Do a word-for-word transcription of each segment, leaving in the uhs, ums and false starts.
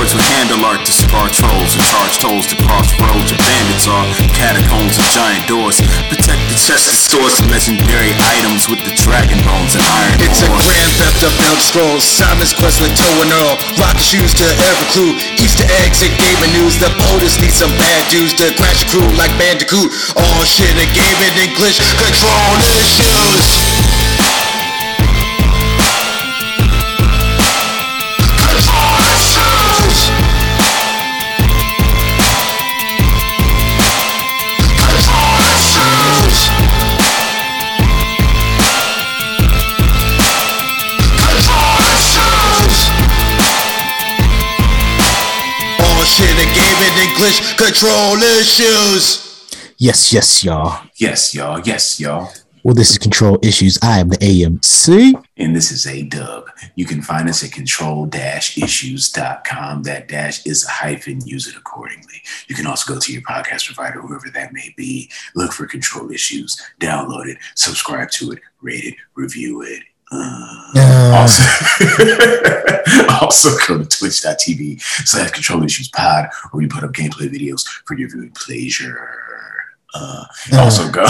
swords with handle art to scar trolls and charge tolls to cross roads where bandits are, catacombs and giant doors, protect the chest that stores the legendary items with the dragon bones and iron ore. It's a grand theft of Elder Scrolls, Simon's quest with Toe and Earl, rocket shoes to every clue, Easter eggs and gaming news, the POTUS need some bad dudes to crash your crew like Bandicoot, all shit a game in English, control issues. English control issues. Yes, yes, y'all. Yes, y'all. Yes, y'all. Well, this is Control Issues. I am the A M C. And this is A-Dub. You can find us at control dash issues dot com. That dash is a hyphen. Use it accordingly. You can also go to your podcast provider, whoever that may be. Look for Control Issues. Download it. Subscribe to it. Rate it. Review it. Uh, uh. Also, also go to twitch.tv slash control issues pod where we put up gameplay videos for your viewing pleasure. Uh, uh. Also go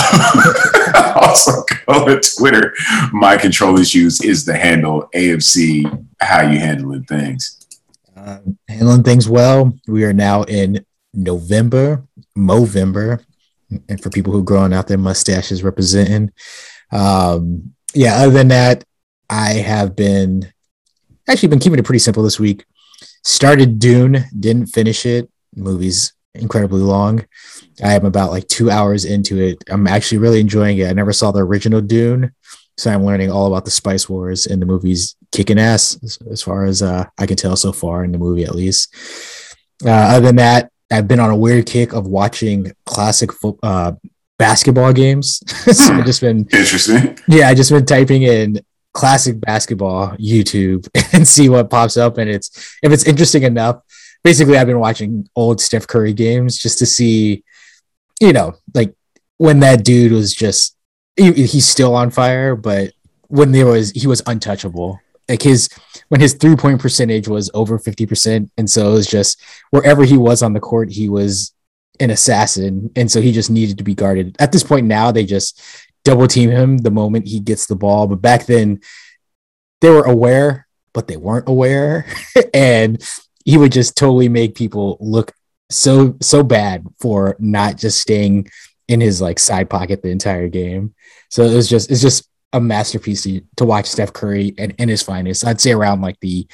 also go to Twitter. My control issues is the handle. A M C, how you handling things? Uh, handling things well. We are now in November, Movember, and for people who are growing out their mustaches representing. Um, yeah, other than that, I have been actually been keeping it pretty simple this week. Started Dune, didn't finish it. The movie's incredibly long. I am about like two hours into it. I'm actually really enjoying it. I never saw the original Dune, so I'm learning all about the Spice Wars, and the movie's kicking ass as far as uh, I can tell so far in the movie, at least. Uh, other than that, I've been on a weird kick of watching classic fo- uh, basketball games. So I've just been interesting. Yeah, I just been typing in classic basketball YouTube and see what pops up, and it's if it's interesting enough. Basically, I've been watching old Steph Curry games just to see, you know, like when that dude was just he, he's still on fire, but when there was he was untouchable. Like his when his three point percentage was over fifty percent, and so it was just wherever he was on the court, he was an assassin, and so he just needed to be guarded. At this point now, they just double team him the moment he gets the ball. But back then they were aware, but they weren't aware. And he would just totally make people look so, so bad for not just staying in his like side pocket the entire game. So it was just, it's just a masterpiece to, to watch Steph Curry and in his finest. I'd say around like the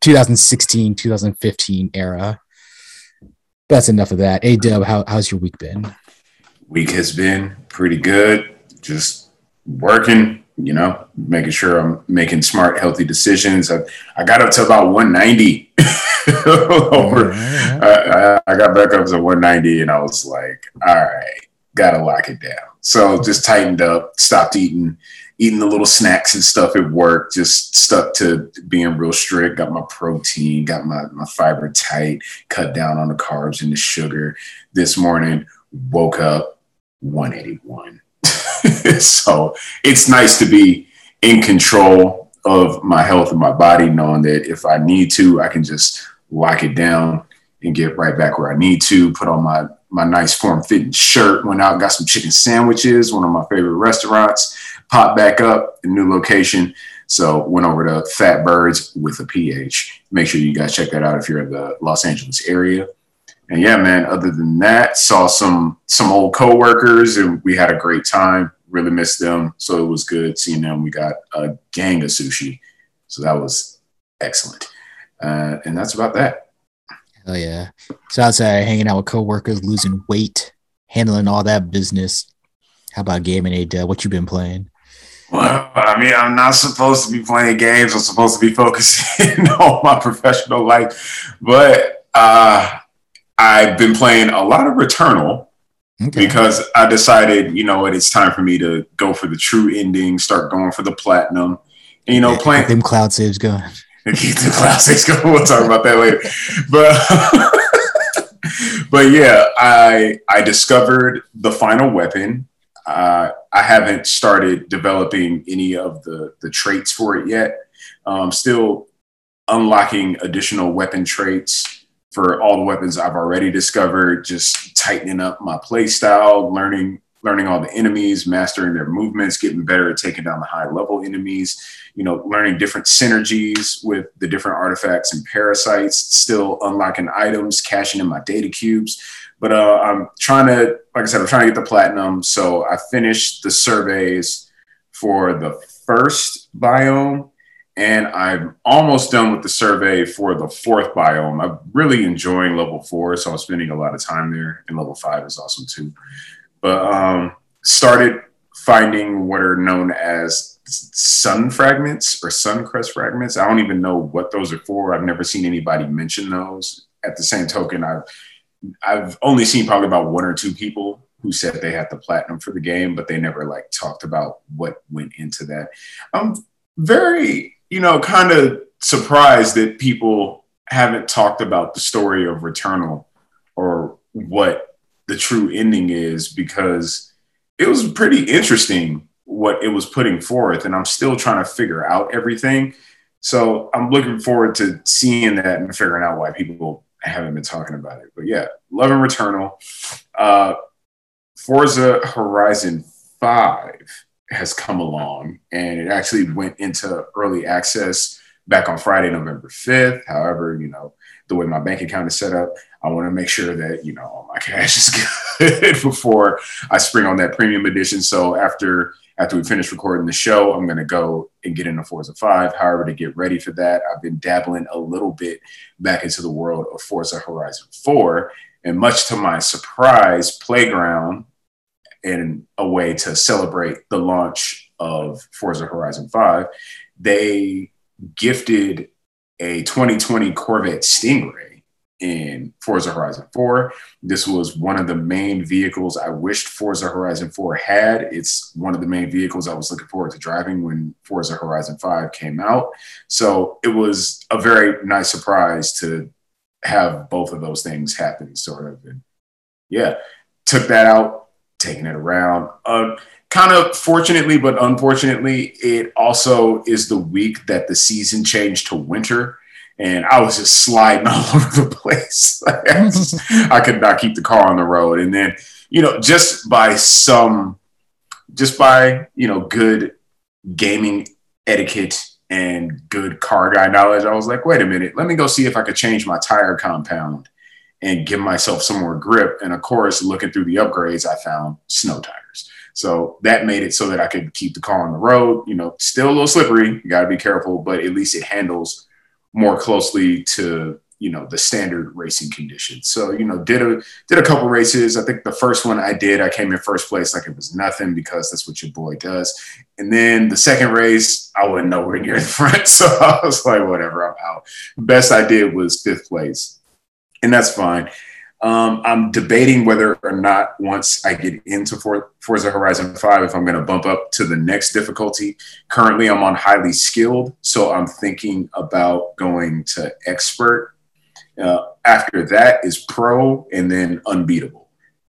twenty sixteen, twenty fifteen era. That's enough of that. A-Dub, how, how's your week been? Week has been pretty good. Just working, you know, making sure I'm making smart, healthy decisions. I, I got up to about one ninety. Over, I, I got back up to one ninety, and I was like, all right, got to lock it down. So just tightened up, stopped eating, eating the little snacks and stuff at work, just stuck to being real strict, got my protein, got my, my fiber tight, cut down on the carbs and the sugar. This morning, woke up one eighty-one. So it's nice to be in control of my health and my body, knowing that if I need to, I can just lock it down and get right back where I need to. Put on my, my nice form fitting shirt, went out, got some chicken sandwiches, one of my favorite restaurants, popped back up, a new location. So went over to Fat Birds with a P H. Make sure you guys check that out if you're in the Los Angeles area. And yeah, man, other than that, saw some some old coworkers, and we had a great time. Really missed them, so it was good seeing them. We got a gang of sushi, so that was excellent. Uh, and that's about that. Hell yeah. So outside hanging out with coworkers, losing weight, handling all that business. How about gaming, A-Dub? What you been playing? Well, I mean, I'm not supposed to be playing games. I'm supposed to be focusing on my professional life. But uh, I've been playing a lot of Returnal. Okay. Because I decided, you know what, it's time for me to go for the true ending, start going for the platinum. And, you know, yeah, playing them cloud saves going. Keep the cloud saves going. We'll talk about that later. But but yeah, I I discovered the final weapon. Uh, I haven't started developing any of the the traits for it yet. Um, still unlocking additional weapon traits. for all the weapons I've already discovered, just tightening up my play style, learning learning all the enemies, mastering their movements, getting better at taking down the high level enemies, you know, learning different synergies with the different artifacts and parasites, still unlocking items, cashing in my data cubes. But uh, I'm trying to, like I said, I'm trying to get the platinum. So I finished the surveys for the first biome, and I'm almost done with the survey for the fourth biome. I'm really enjoying level four, so I'm spending a lot of time there, and level five is awesome too. But um, started finding what are known as sun fragments or sun crest fragments. I don't even know what those are for. I've never seen anybody mention those. At the same token, I've I've only seen probably about one or two people who said they had the platinum for the game, but they never like talked about what went into that. I'm very, you know, kind of surprised that people haven't talked about the story of Returnal or what the true ending is, because it was pretty interesting what it was putting forth, and I'm still trying to figure out everything. So I'm looking forward to seeing that and figuring out why people haven't been talking about it. But yeah, loving Returnal. Uh, Forza Horizon five has come along, and it actually went into early access back on Friday, November fifth. However, you know, the way my bank account is set up, I want to make sure that, you know, all my cash is good before I spring on that premium edition. So after after we finish recording the show, I'm going to go and get into Forza five. However, to get ready for that, I've been dabbling a little bit back into the world of Forza Horizon four. And much to my surprise, Playground, in a way to celebrate the launch of Forza Horizon five, they gifted a twenty twenty Corvette Stingray in Forza Horizon four. This was one of the main vehicles I wished Forza Horizon four had. It's one of the main vehicles I was looking forward to driving when Forza Horizon five came out. So it was a very nice surprise to have both of those things happen, sort of. And yeah, took that out, taking it around. Uh, Kind of fortunately, but unfortunately, it also is the week that the season changed to winter, and I was just sliding all over the place. I, just, I could not keep the car on the road. And then, you know, just by some, just by, you know, good gaming etiquette and good car guy knowledge, I was like, wait a minute, let me go see if I could change my tire compound and give myself some more grip. And of course, looking through the upgrades, I found snow tires. So that made it so that I could keep the car on the road. You know, still a little slippery. You got to be careful, but at least it handles more closely to, you know, the standard racing conditions. So, you know, did a did a couple races. I think the first one I did, I came in first place like it was nothing, because that's what your boy does. And then the second race, I wasn't nowhere near the front. So I was like, whatever, I'm out. Best I did was fifth place. And that's fine. Um, I'm debating whether or not once I get into Forza Horizon five, if I'm going to bump up to the next difficulty. Currently, I'm on highly skilled, so I'm thinking about going to expert. Uh, after that is pro, and then unbeatable.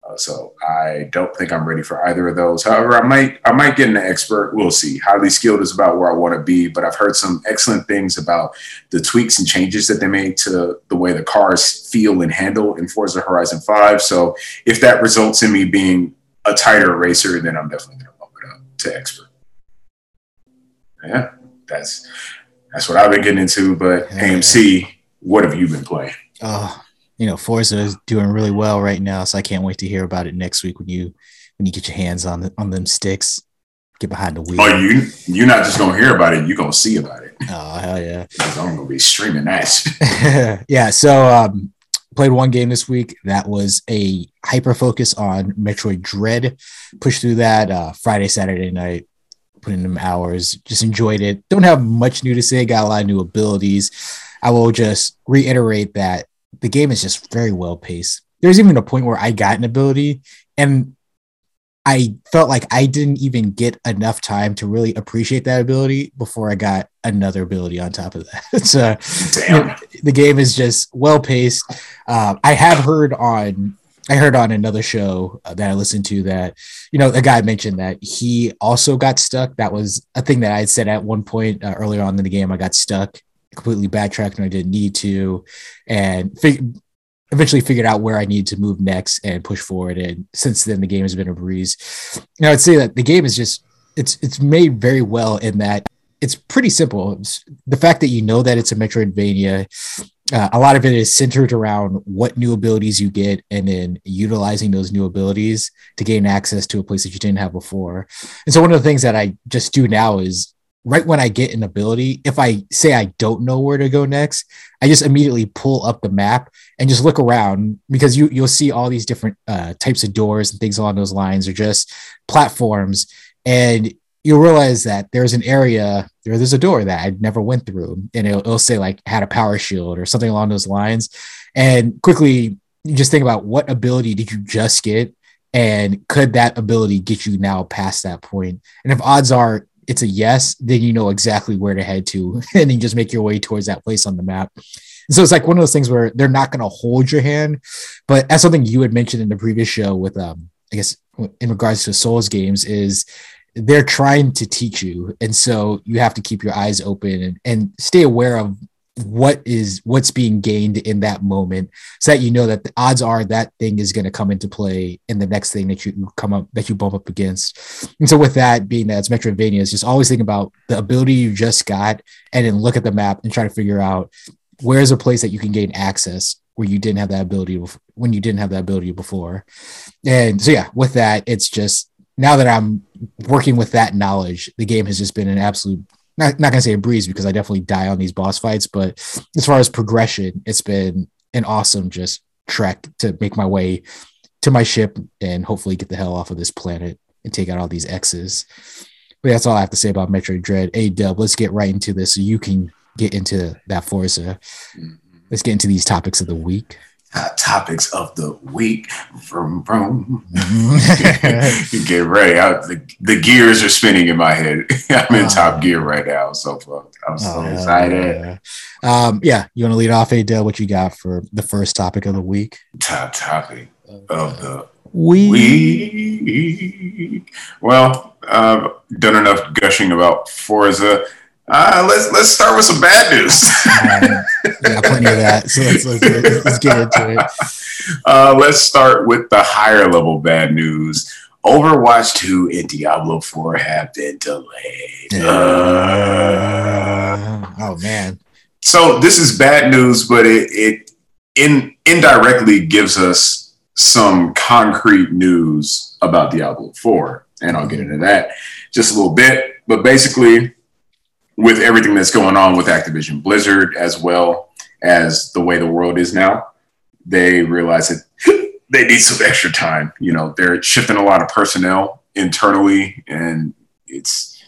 Uh, so I don't think I'm ready for either of those. However, I might I might get into expert. We'll see. Highly skilled is about where I want to be, but I've heard some excellent things about the tweaks and changes that they made to the way the cars feel and handle in Forza Horizon five. So if that results in me being a tighter racer, then I'm definitely going to bump it up to expert. Yeah, that's that's what I've been getting into. But yeah. A M C, what have you been playing? Oh. You know, Forza is doing really well right now, so I can't wait to hear about it next week when you when you get your hands on the, on them sticks, get behind the wheel. Oh, you you're not just gonna hear about it; you're gonna see about it. Oh, hell yeah! I'm gonna be streaming that. Yeah. So, um, played one game this week that was a hyper focus on Metroid Dread. Pushed through that uh, Friday, Saturday night. Put in them hours. Just enjoyed it. Don't have much new to say. Got a lot of new abilities. I will just reiterate that the game is just very well paced. There's even a point where I got an ability and I felt like I didn't even get enough time to really appreciate that ability before I got another ability on top of that. So Damn. The game is just well paced. Uh, I have heard on, I heard on another show that I listened to that, you know, the guy mentioned that he also got stuck. That was a thing that I had said at one point uh, earlier on in the game. I got stuck, completely backtracked when I didn't need to, and fig- eventually figured out where I need to move next and push forward. And since then, the game has been a breeze. And I would say that the game is just, it's it's made very well in that it's pretty simple. It's the fact that you know that it's a Metroidvania, uh, a lot of it is centered around what new abilities you get and then utilizing those new abilities to gain access to a place that you didn't have before. And so one of the things that I just do now is right when I get an ability, if I say I don't know where to go next, I just immediately pull up the map and just look around, because you, you'll see all these different uh, types of doors and things along those lines, or just platforms. And you'll realize that there's an area, there, there's a door that I never went through, and it'll, it'll say like had a power shield or something along those lines. And quickly you just think about, what ability did you just get? And could that ability get you now past that point? And if odds are it's a yes, then you know exactly where to head to, and then just make your way towards that place on the map. And so it's like one of those things where they're not going to hold your hand, but that's something you had mentioned in the previous show with, um, I guess in regards to Souls games, is they're trying to teach you. And so you have to keep your eyes open and, and stay aware of what is what's being gained in that moment, so that you know that the odds are that thing is going to come into play in the next thing that you come up, that you bump up against. And so with that being that it's Metroidvania, it's just always think about the ability you just got and then look at the map and try to figure out where's a place that you can gain access where you didn't have that ability before, when you didn't have that ability before. And so, yeah, with that, it's just, now that I'm working with that knowledge, the game has just been an absolute, not, not going to say a breeze, because I definitely die on these boss fights, but as far as progression, it's been an awesome just trek to make my way to my ship and hopefully get the hell off of this planet and take out all these X's. But that's all I have to say about Metroid Dread. A-Dub, let's get right into this so you can get into that Forza. Let's get into these topics of the week. Uh, topics of the week. Vroom, vroom. Get ready. I, the, the gears are spinning in my head. I'm in uh, top gear right now. So I'm so uh, excited. Uh, um, yeah. You want to lead off, Adele? What you got for the first topic of the week? Top topic of the week. week. Well, I've done enough gushing about Forza. Uh, let's let's start with some bad news. uh, yeah, plenty of that. So let's, let's, let's get into it. Uh, let's start with the higher level bad news. Overwatch two and Diablo four have been delayed. Yeah. Uh, oh man! So this is bad news, but it it in indirectly gives us some concrete news about Diablo four, and I'll get into that just a little bit. But basically, with everything that's going on with Activision Blizzard, as well as the way the world is now, they realize that they need some extra time. You know, they're shifting a lot of personnel internally, and it's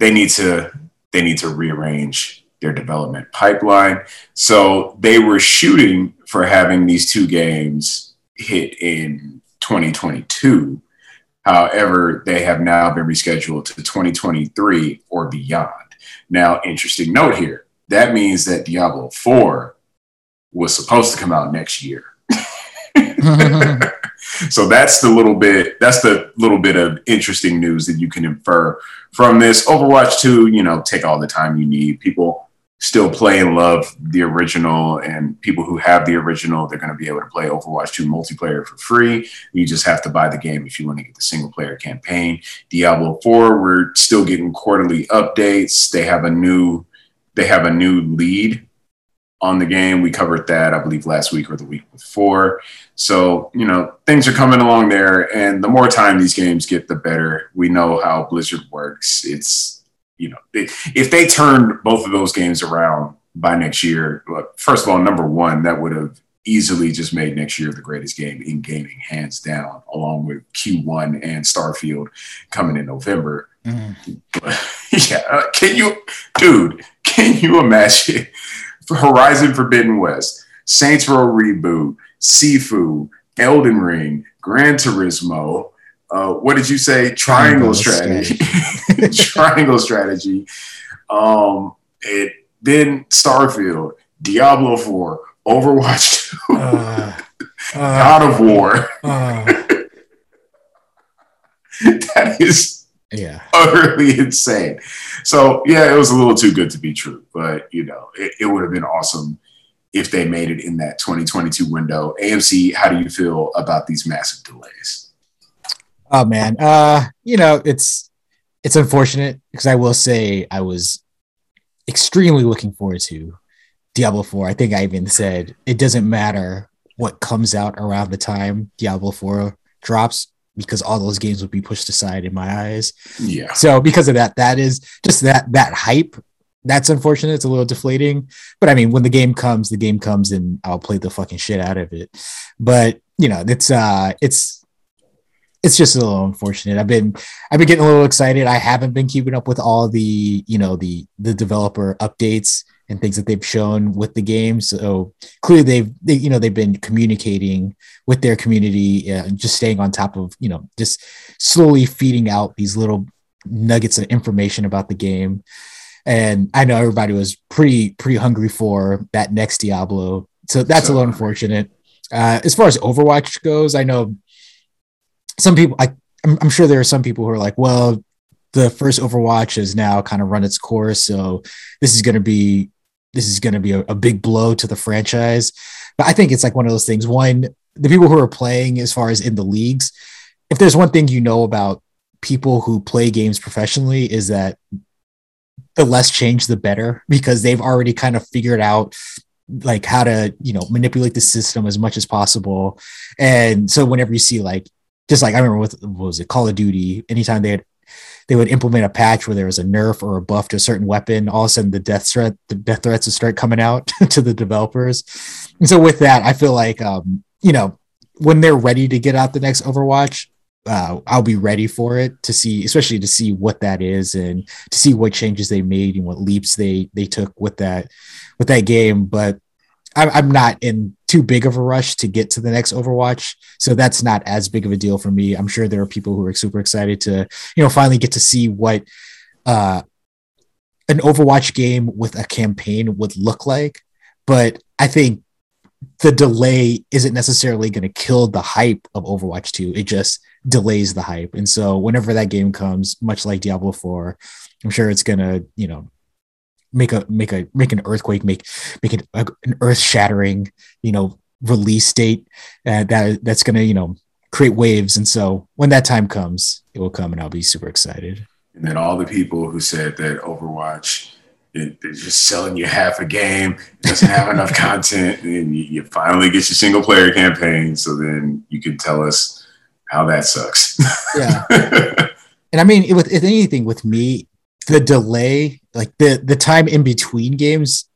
they need to they need to rearrange their development pipeline. So they were shooting for having these two games hit in twenty twenty-two. However, they have now been rescheduled to twenty twenty-three or beyond. Now, interesting note here. That means that Diablo four was supposed to come out next year. So that's the little bit. That's the little bit of interesting news that you can infer from this. Overwatch two, you know, take all the time you need. People still play and love the original, and people who have the original, they're going to be able to play Overwatch two multiplayer for free. You just have to buy the game if you want to get the single player campaign. Diablo four, we're still getting quarterly updates. They have a new, they have a new lead on the game. We covered that, I believe, last week or the week before. So, you know, things are coming along there, and the more time these games get, the better. We know how Blizzard works. It's, you know, if they turned both of those games around by next year, look, first of all, number one, that would have easily just made next year the greatest game in gaming, hands down, along with Q one and Starfield coming in November. Mm. But, yeah, can you, dude, can you imagine Horizon Forbidden West, Saints Row Reboot, Sifu, Elden Ring, Gran Turismo, Uh, what did you say? Triangle, Triangle strategy. strategy. Triangle strategy. Um, it then Starfield, Diablo four, Overwatch two, uh, God uh, of War. Uh, that is yeah. utterly insane. So yeah, it was a little too good to be true, but you know, it, it would have been awesome if they made it in that twenty twenty-two window. A M C, how do you feel about these massive delays? Oh, man. Uh, you know, it's it's unfortunate because I will say I was extremely looking forward to Diablo four. I think I even said it doesn't matter what comes out around the time Diablo four drops, because all those games would be pushed aside in my eyes. Yeah. So because of that, that is just that, that hype. That's unfortunate. It's a little deflating, but I mean, when the game comes, the game comes and I'll play the fucking shit out of it. But you know, it's, uh, it's, it's just a little unfortunate. I've been, I've been getting a little excited. I haven't been keeping up with all the, you know, the, the developer updates and things that they've shown with the game. So clearly they've, they, you know, they've been communicating with their community and just staying on top of, you know, just slowly feeding out these little nuggets of information about the game. And I know everybody was pretty, pretty hungry for that next Diablo. So that's so, a little unfortunate. Uh, as far as Overwatch goes, I know some people, I, I'm, I'm sure there are some people who are like, well, the first Overwatch has now kind of run its course. So this is going to be, this is going to be a, a big blow to the franchise. But I think it's like one of those things. One, the people who are playing, as far as in the leagues, if there's one thing you know about people who play games professionally, is that the less change, the better, because they've already kind of figured out like how to, you know, manipulate the system as much as possible. And so whenever you see like, just like I remember with, what was it, Call of Duty, anytime they had, they would implement a patch where there was a nerf or a buff to a certain weapon, all of a sudden the death threat, the death threats would start coming out to the developers. And so with that, I feel like, um, you know, when they're ready to get out the next Overwatch, uh, I'll be ready for it to see, especially to see what that is and to see what changes they made and what leaps they, they took with that, with that game. But I, I'm not in too big of a rush to get to the next Overwatch. So that's not as big of a deal for me. I'm sure there are people who are super excited to, you know, finally get to see what uh, an Overwatch game with a campaign would look like. But I think the delay isn't necessarily going to kill the hype of Overwatch two. It just delays the hype. And so whenever that game comes, much like Diablo four, I'm sure it's going to, you know, make a make a make an earthquake, make make an, uh, an earth shattering, you know, release date uh, that that's gonna, you know, create waves. And so when that time comes, it will come, and I'll be super excited. And then all the people who said that Overwatch, it, they're just selling you half a game, it doesn't have enough content, and you, you finally get your single player campaign. So then you can tell us how that sucks. Yeah, and I mean, it, with if anything, with me, the delay, like the, the time in between games,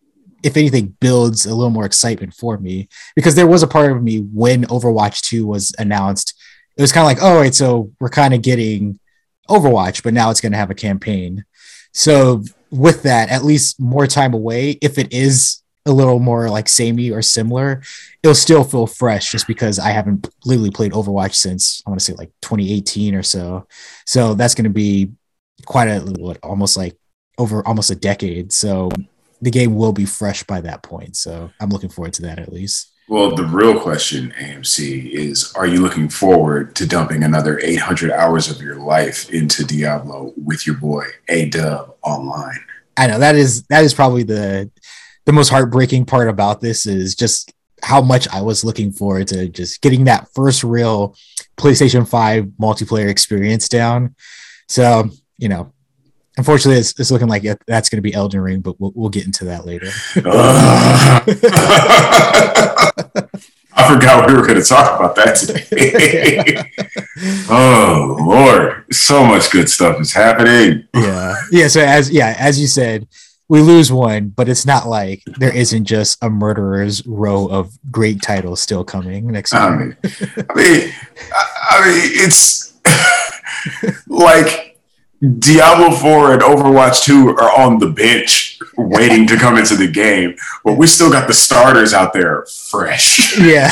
if anything, builds a little more excitement for me, because there was a part of me when Overwatch two was announced, it was kind of like, oh, all right, so we're kind of getting Overwatch, but now it's going to have a campaign. So with that, at least more time away, if it is a little more like samey or similar, it'll still feel fresh, just because I haven't literally played Overwatch since, I want to say like twenty eighteen or so. So that's going to be quite a little, almost like over almost a decade. So the game will be fresh by that point. So I'm looking forward to that, at least. Well, the real question, A M C, is are you looking forward to dumping another eight hundred hours of your life into Diablo with your boy A-Dub online? I know that is, that is probably the, the most heartbreaking part about this, is just how much I was looking forward to just getting that first real PlayStation five multiplayer experience down. So, you know, unfortunately, it's, it's looking like that's going to be Elden Ring, but we'll, we'll get into that later. uh, I forgot we were going to talk about that today. Oh, Lord. So much good stuff is happening. Yeah. Yeah. So as, yeah, as you said, we lose one, but it's not like there isn't just a murderer's row of great titles still coming next year. I mean, I mean, I, I mean it's like, Diablo four and Overwatch two are on the bench waiting to come into the game, but we still got the starters out there fresh. Yeah.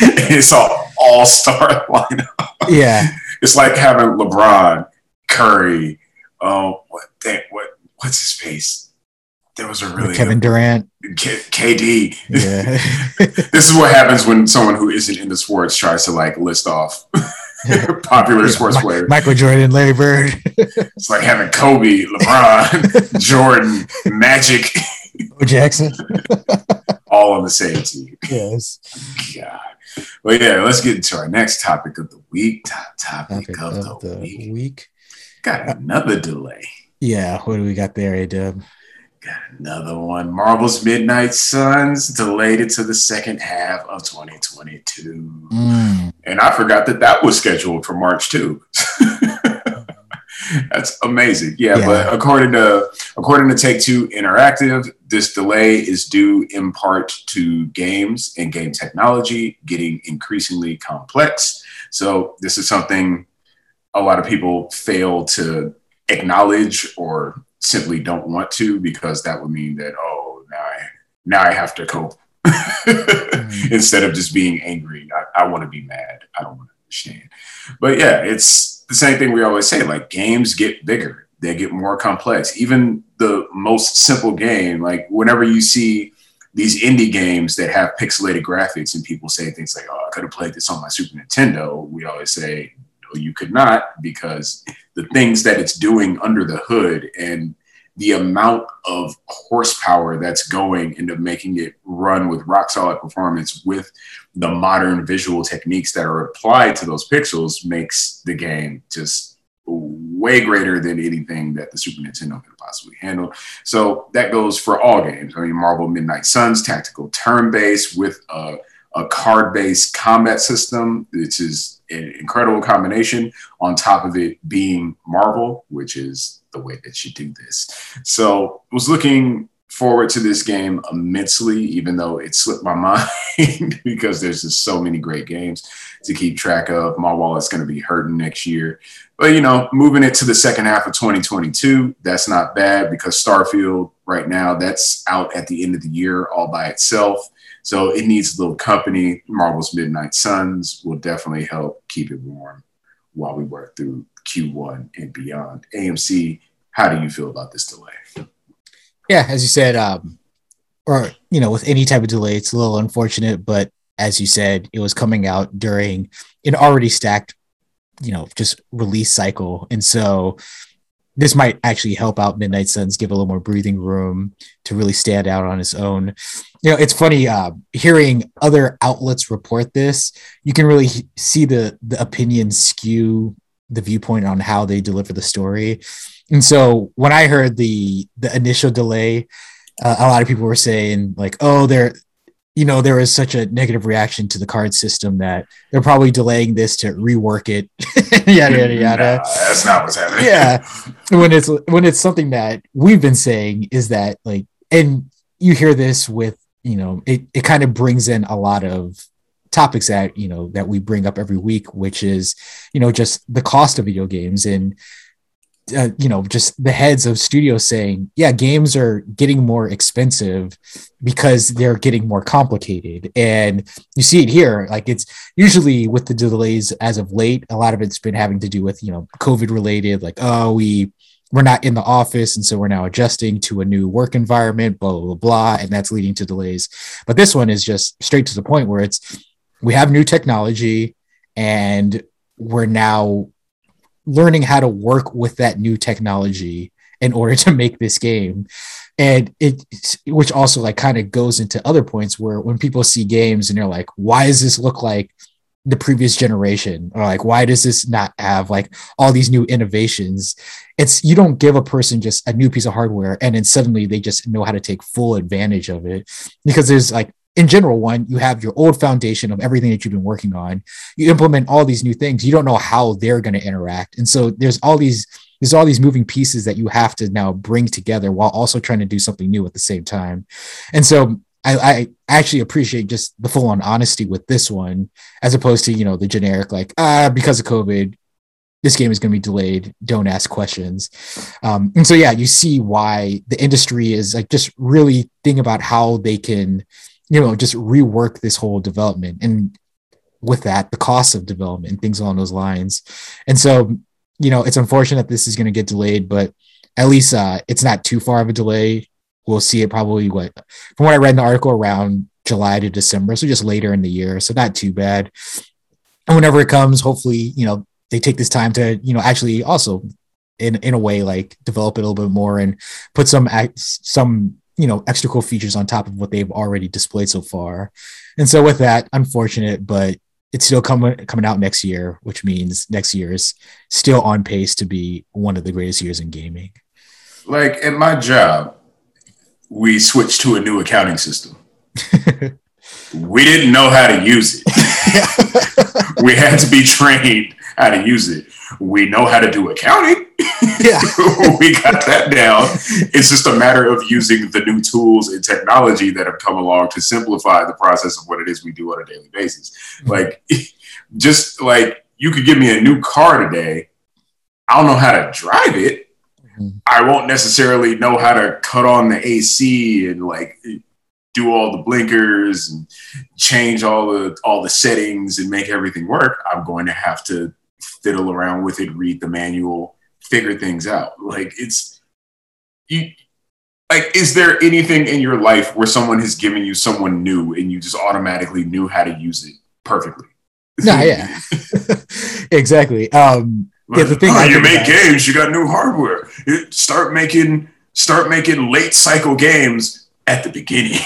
It's an all-star lineup. Yeah. It's like having LeBron, Curry, um, what, dang, what, what's his face? There was a really Kevin good, Durant. K D. Yeah. This is what happens when someone who isn't into sports tries to like list off popular yeah, sports players. Michael Jordan, Larry Bird. It's like having Kobe, LeBron, Jordan, Magic, Bo Jackson. all on the same team. Yes. God. Well, yeah, let's get into our next topic of the week. Top topic, topic of, of the, the week. week. Got another delay. Yeah, what do we got there, A-Dub? Got another one. Marvel's Midnight Suns delayed it to the second half of twenty twenty-two. Mm. And I forgot that that was scheduled for March, too. That's amazing. Yeah, yeah, but according to according to Take-Two Interactive, this delay is due in part to games and game technology getting increasingly complex. So this is something a lot of people fail to acknowledge or simply don't want to, because that would mean that, oh, now I, now I have to cope. Mm-hmm. Instead of just being angry, I, I want to be mad. I don't want to understand. But yeah, it's the same thing we always say, like, games get bigger, they get more complex. Even the most simple game, like whenever you see these indie games that have pixelated graphics and people say things like, oh, I could have played this on my Super Nintendo, we always say, no, you could not, because the things that it's doing under the hood and the amount of horsepower that's going into making it run with rock solid performance with the modern visual techniques that are applied to those pixels makes the game just way greater than anything that the Super Nintendo could possibly handle. So that goes for all games. I mean, Marvel Midnight Suns, tactical turn-based with a, a card-based combat system, which is an incredible combination, on top of it being Marvel, which is the way that you do this. So I was looking forward to this game immensely, even though it slipped my mind because there's just so many great games to keep track of. My wallet's going to be hurting next year. But, you know, moving it to the second half of twenty twenty-two, that's not bad, because Starfield right now, that's out at the end of the year all by itself. So it needs a little company. Marvel's Midnight Suns will definitely help keep it warm while we work through Q one and beyond. A M C, how do you feel about this delay? Yeah, as you said, um, or, you know, with any type of delay, it's a little unfortunate, but as you said, it was coming out during an already stacked, you know, just release cycle. And so this might actually help out Midnight Suns, give a little more breathing room to really stand out on its own. You know, it's funny, uh, hearing other outlets report this, you can really see the, the opinions skew the viewpoint on how they deliver the story. And so when I heard the the initial delay, uh, a lot of people were saying like, oh, there, you know, there was such a negative reaction to the card system that they're probably delaying this to rework it. yada yada yada. Nah, that's not what's happening. Yeah, when it's when it's something that we've been saying is that, like, and you hear this with, you know, it it kind of brings in a lot of topics that, you know, that we bring up every week, which is, you know, just the cost of video games and. Uh, you know, just the heads of studios saying, yeah, games are getting more expensive because they're getting more complicated. And you see it here, like, it's usually with the delays as of late, a lot of it's been having to do with, you know, COVID related, like, oh, we we're not in the office, and so we're now adjusting to a new work environment, blah, blah, blah, blah, and that's leading to delays. But this one is just straight to the point where it's, we have new technology and we're now learning how to work with that new technology in order to make this game. And it, which also like kind of goes into other points where when people see games and they're like, why does this look like the previous generation? Or like, why does this not have like all these new innovations? It's, you don't give a person just a new piece of hardware and then suddenly they just know how to take full advantage of it. Because there's like, in general, one, you have your old foundation of everything that you've been working on. You implement all these new things. You don't know how they're going to interact. And so there's all these, there's all these moving pieces that you have to now bring together while also trying to do something new at the same time. And so I, I actually appreciate just the full on honesty with this one, as opposed to, you know, the generic, like, ah, because of COVID, this game is going to be delayed. Don't ask questions. Um, and so, yeah, you see why the industry is like just really thinking about how they can, you know, just rework this whole development. And with that, the cost of development, things along those lines. And so, you know, it's unfortunate that this is going to get delayed, but at least uh, it's not too far of a delay. We'll see it probably, what, from what I read in the article, around July to December. So just later in the year. So not too bad. And whenever it comes, hopefully, you know, they take this time to, you know, actually also in, in a way, like develop it a little bit more and put some, some, you know, extra cool features on top of what they've already displayed so far. And so with that, I'm fortunate, but it's still coming coming out next year, which means next year is still on pace to be one of the greatest years in gaming. Like at my job, we switched to a new accounting system. We didn't know how to use it. We had to be trained how to use it. We know how to do accounting. Yeah. We got that down. It's just a matter of using the new tools and technology that have come along to simplify the process of what it is we do on a daily basis. Mm-hmm. Like, just like you could give me a new car today. I don't know how to drive it. Mm-hmm. I won't necessarily know how to cut on the A C and like do all the blinkers and change all the, all the settings and make everything work. I'm going to have to fiddle around with it, read the manual, figure things out. Like it's you like, is there anything in your life where someone has given you someone new and you just automatically knew how to use it perfectly? Nah, yeah. Exactly. Um yeah, the thing oh, you make about. games, you got new hardware. Start making start making late cycle games at the beginning.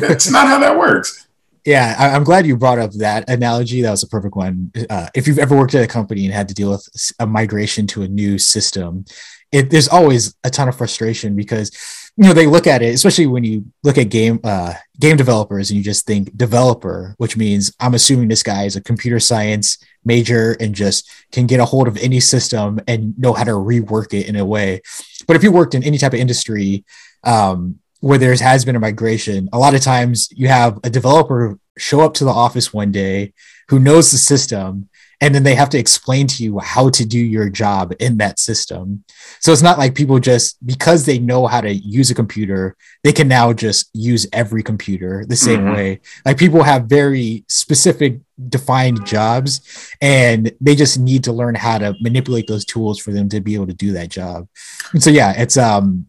That's not how that works. Yeah, I'm glad you brought up that analogy. That was a perfect one. Uh, if you've ever worked at a company and had to deal with a migration to a new system, it, there's always a ton of frustration because, you know, they look at it, especially when you look at game uh, game developers and you just think developer, which means I'm assuming this guy is a computer science major and just can get a hold of any system and know how to rework it in a way. But if you worked in any type of industry, um, where there has been a migration, a lot of times you have a developer show up to the office one day who knows the system, and then they have to explain to you how to do your job in that system. So it's not like people just, because they know how to use a computer, they can now just use every computer the same mm-hmm. way. Like people have very specific defined jobs, and they just need to learn how to manipulate those tools for them to be able to do that job. And so, yeah, it's, um,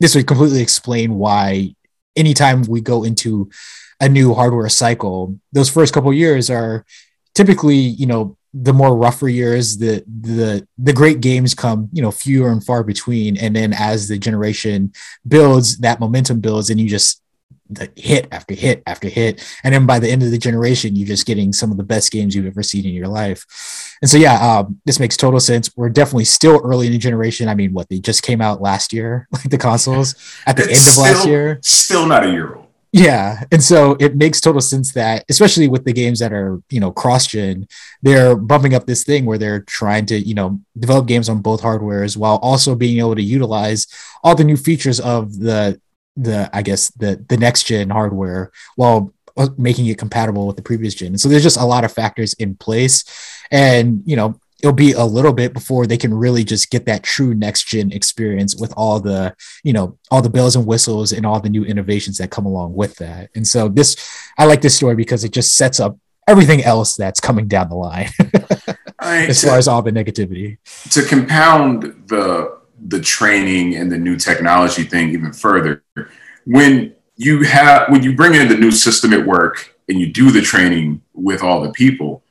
this would completely explain why anytime we go into a new hardware cycle, those first couple of years are typically, you know, the more rougher years, the, the, the great games come, you know, fewer and far between. And then as the generation builds, that momentum builds and you just hit after hit after hit. And then by the end of the generation, you're just getting some of the best games you've ever seen in your life. And so, yeah, um, this makes total sense. We're definitely still early in the generation. I mean, what, they just came out last year, like the consoles at the it's end of still, last year. Still not a year old. Yeah. And so it makes total sense that, especially with the games that are, you know, cross-gen, they're bumping up this thing where they're trying to, you know, develop games on both hardwares while also being able to utilize all the new features of the, the, I guess the, the next gen hardware while making it compatible with the previous gen. And so there's just a lot of factors in place, and, you know, it'll be a little bit before they can really just get that true next gen experience with all the, you know, all the bells and whistles and all the new innovations that come along with that. And so this, I like this story because it just sets up everything else that's coming down the line right, as to, far as all the negativity. To compound the, the training and the new technology thing even further, when you have, when you bring in the new system at work and you do the training with all the people,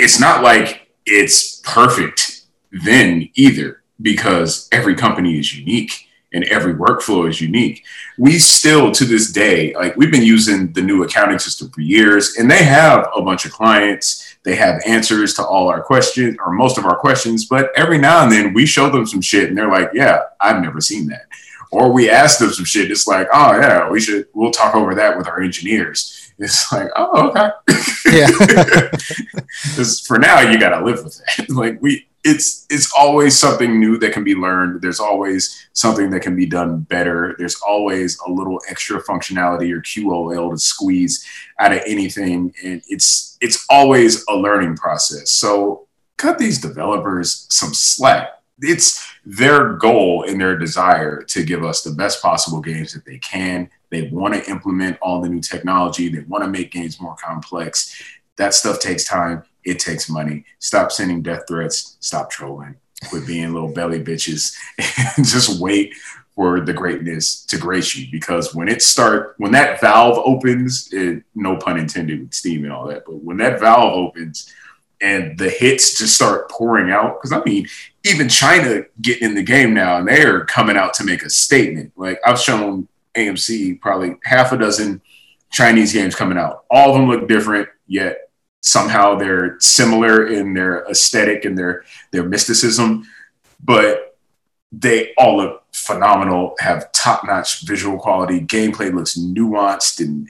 it's not like it's perfect then either, because every company is unique and every workflow is unique. We still, to this day, like we've been using the new accounting system for years, and they have a bunch of clients. They have answers to all our questions, or most of our questions, but every now and then we show them some shit and they're like, yeah, I've never seen that. Or we ask them some shit. It's like, oh yeah, we should, we'll talk over that with our engineers. It's like, oh, okay. Yeah. For now, you got to live with that. Like we, It's it's always something new that can be learned. There's always something that can be done better. There's always a little extra functionality or Q O L to squeeze out of anything. And it's it's always a learning process. So cut these developers some slack. It's their goal and their desire to give us the best possible games that they can. They want to implement all the new technology. They want to make games more complex. That stuff takes time. It takes money. Stop sending death threats. Stop trolling. Quit being little belly bitches. And just wait for the greatness to grace you. Because when it start, when that valve opens, it, no pun intended with Steam and all that, but when that valve opens and the hits just start pouring out, because I mean, even China getting in the game now, and they're coming out to make a statement. Like I've shown A M C probably half a dozen Chinese games coming out. All of them look different, yet somehow they're similar in their aesthetic and their their mysticism, but they all look phenomenal, have top-notch visual quality. Gameplay looks nuanced and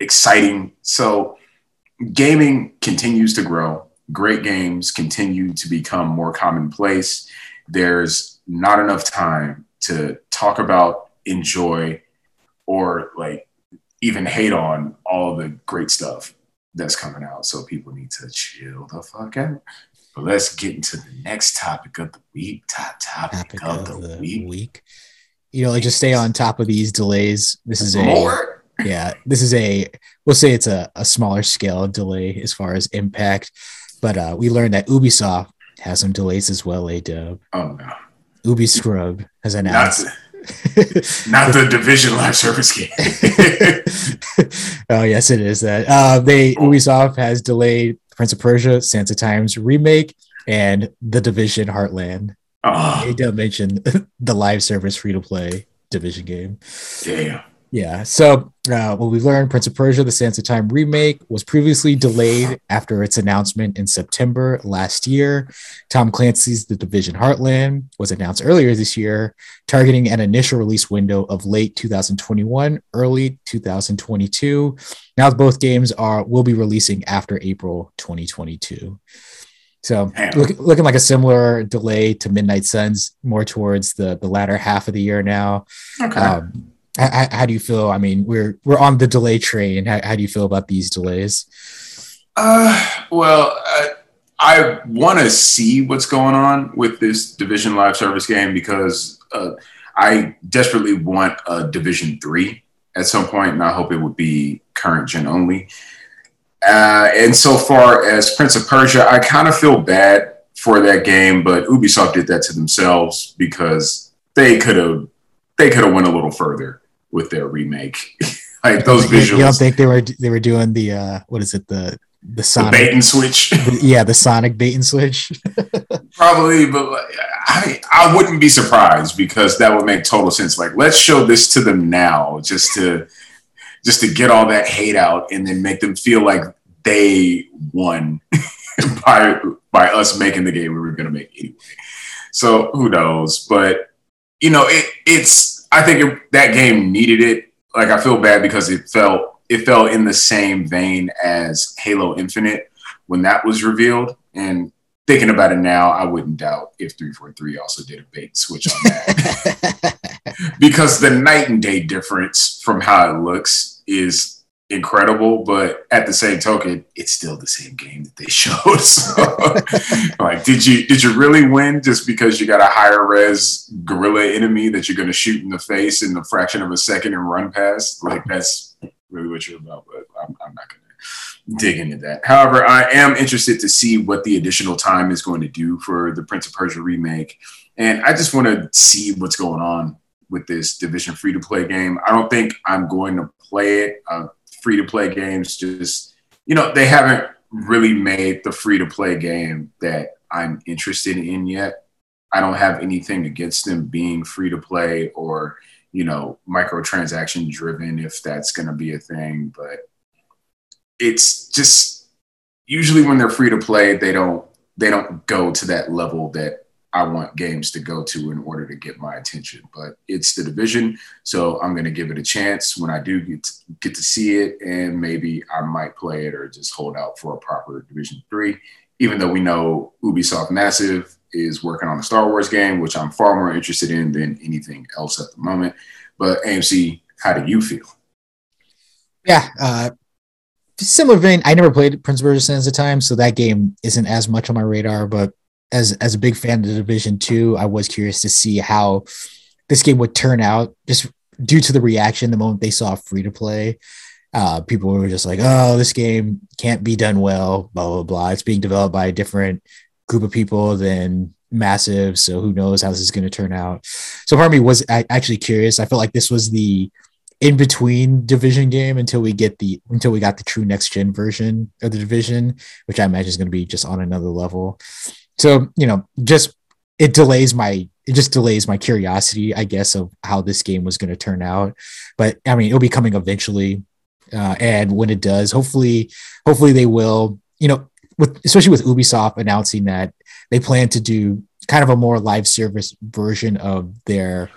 exciting. So gaming continues to grow. Great games continue to become more commonplace. There's not enough time to talk about, enjoy, or like even hate on all the great stuff that's coming out. So people need to chill the fuck out. But let's get into the next topic of the week. Top topic, topic of, of the, the week. week. You know, like just stay on top of these delays. This is More? a yeah. This is a we'll say it's a, a smaller scale delay as far as impact. But uh, we learned that Ubisoft has some delays as well. A dub. Oh no. Ubi Scrub has announced. Not- Not the Division live service game. Oh, yes, it is that. Uh, they Ubisoft has delayed Prince of Persia, Sands of Time's remake, and The Division Heartland. Oh. They don't mention the live service free-to-play Division game. Damn. Yeah, so uh, what we learned, Prince of Persia, the Sands of Time remake, was previously delayed after its announcement in September last year. Tom Clancy's The Division Heartland was announced earlier this year, targeting an initial release window of late two thousand twenty-one, early two thousand twenty-two. Now both games are will be releasing after April twenty twenty-two. So look, looking like a similar delay to Midnight Suns, more towards the, the latter half of the year now. Okay. Um, How, how do you feel? I mean, we're we're on the delay train. How, how do you feel about these delays? Uh, well, I, I want to see what's going on with this Division live service game because uh, I desperately want a Division three at some point, and I hope it would be current gen only. Uh, and so far as Prince of Persia, I kind of feel bad for that game, but Ubisoft did that to themselves because they could have they could have went a little further with their remake. Like those visuals. You don't think they were they were doing the uh what is it the the Sonic the bait and switch? The, yeah, the Sonic bait and switch. Probably, but like, I I wouldn't be surprised because that would make total sense. Like, let's show this to them now just to just to get all that hate out and then make them feel like they won by by us making the game we were going to make anyway. So who knows? But you know, it it's. I think it, that game needed it. Like, I feel bad because it felt it fell in the same vein as Halo Infinite when that was revealed. And thinking about it now, I wouldn't doubt if three forty-three also did a bait and switch on that. Because the night and day difference from how it looks is incredible. But at the same token, it's still the same game that they showed. So, like, did you did you really win just because you got a higher res guerrilla enemy that you're going to shoot in the face in the fraction of a second and run past? Like, that's really what you're about, but I'm, I'm not going to dig into that. However, I am interested to see what the additional time is going to do for the Prince of Persia remake. And I just want to see what's going on with this Division free-to-play game. I don't think I'm going to play it. Uh, free-to-play games just, you know, they haven't really made the free-to-play game that I'm interested in yet. I don't have anything against them being free-to-play or, you know, microtransaction-driven if that's going to be a thing. But it's just usually when they're free-to-play, they don't they don't go to that level that I want games to go to in order to get my attention, but it's The Division. So I'm going to give it a chance when I do get to, get to see it, and maybe I might play it or just hold out for a proper Division three, even though we know Ubisoft Massive is working on a Star Wars game, which I'm far more interested in than anything else at the moment. But A M C, how do you feel? Yeah. Uh, similar vein. I never played Prince of Persia Sands of Time, so that game isn't as much on my radar, but As as a big fan of the Division two, I was curious to see how this game would turn out just due to the reaction the moment they saw free-to-play. Uh, people were just like, oh, this game can't be done well, blah, blah, blah. It's being developed by a different group of people than Massive, so who knows how this is going to turn out. So part of me was actually curious. I felt like this was the in-between Division game until we get the until we got the true next-gen version of the Division, which I imagine is going to be just on another level. So, you know, just it delays my it just delays my curiosity, I guess, of how this game was going to turn out. But I mean, it'll be coming eventually, uh, and when it does, hopefully, hopefully they will. You know, with especially with Ubisoft announcing that they plan to do kind of a more live service version of their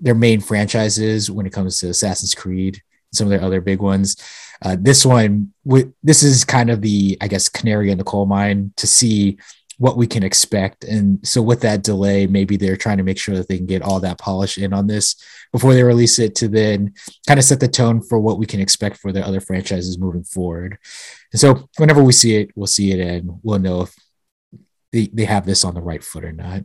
their main franchises when it comes to Assassin's Creed and some of their other big ones. Uh, this one, w- this is kind of the, I guess, canary in the coal mine to see what we can expect. And so with that delay, maybe they're trying to make sure that they can get all that polish in on this before they release it, to then kind of set the tone for what we can expect for their other franchises moving forward. And so whenever we see it, we'll see it and we'll know if they, they have this on the right foot or not.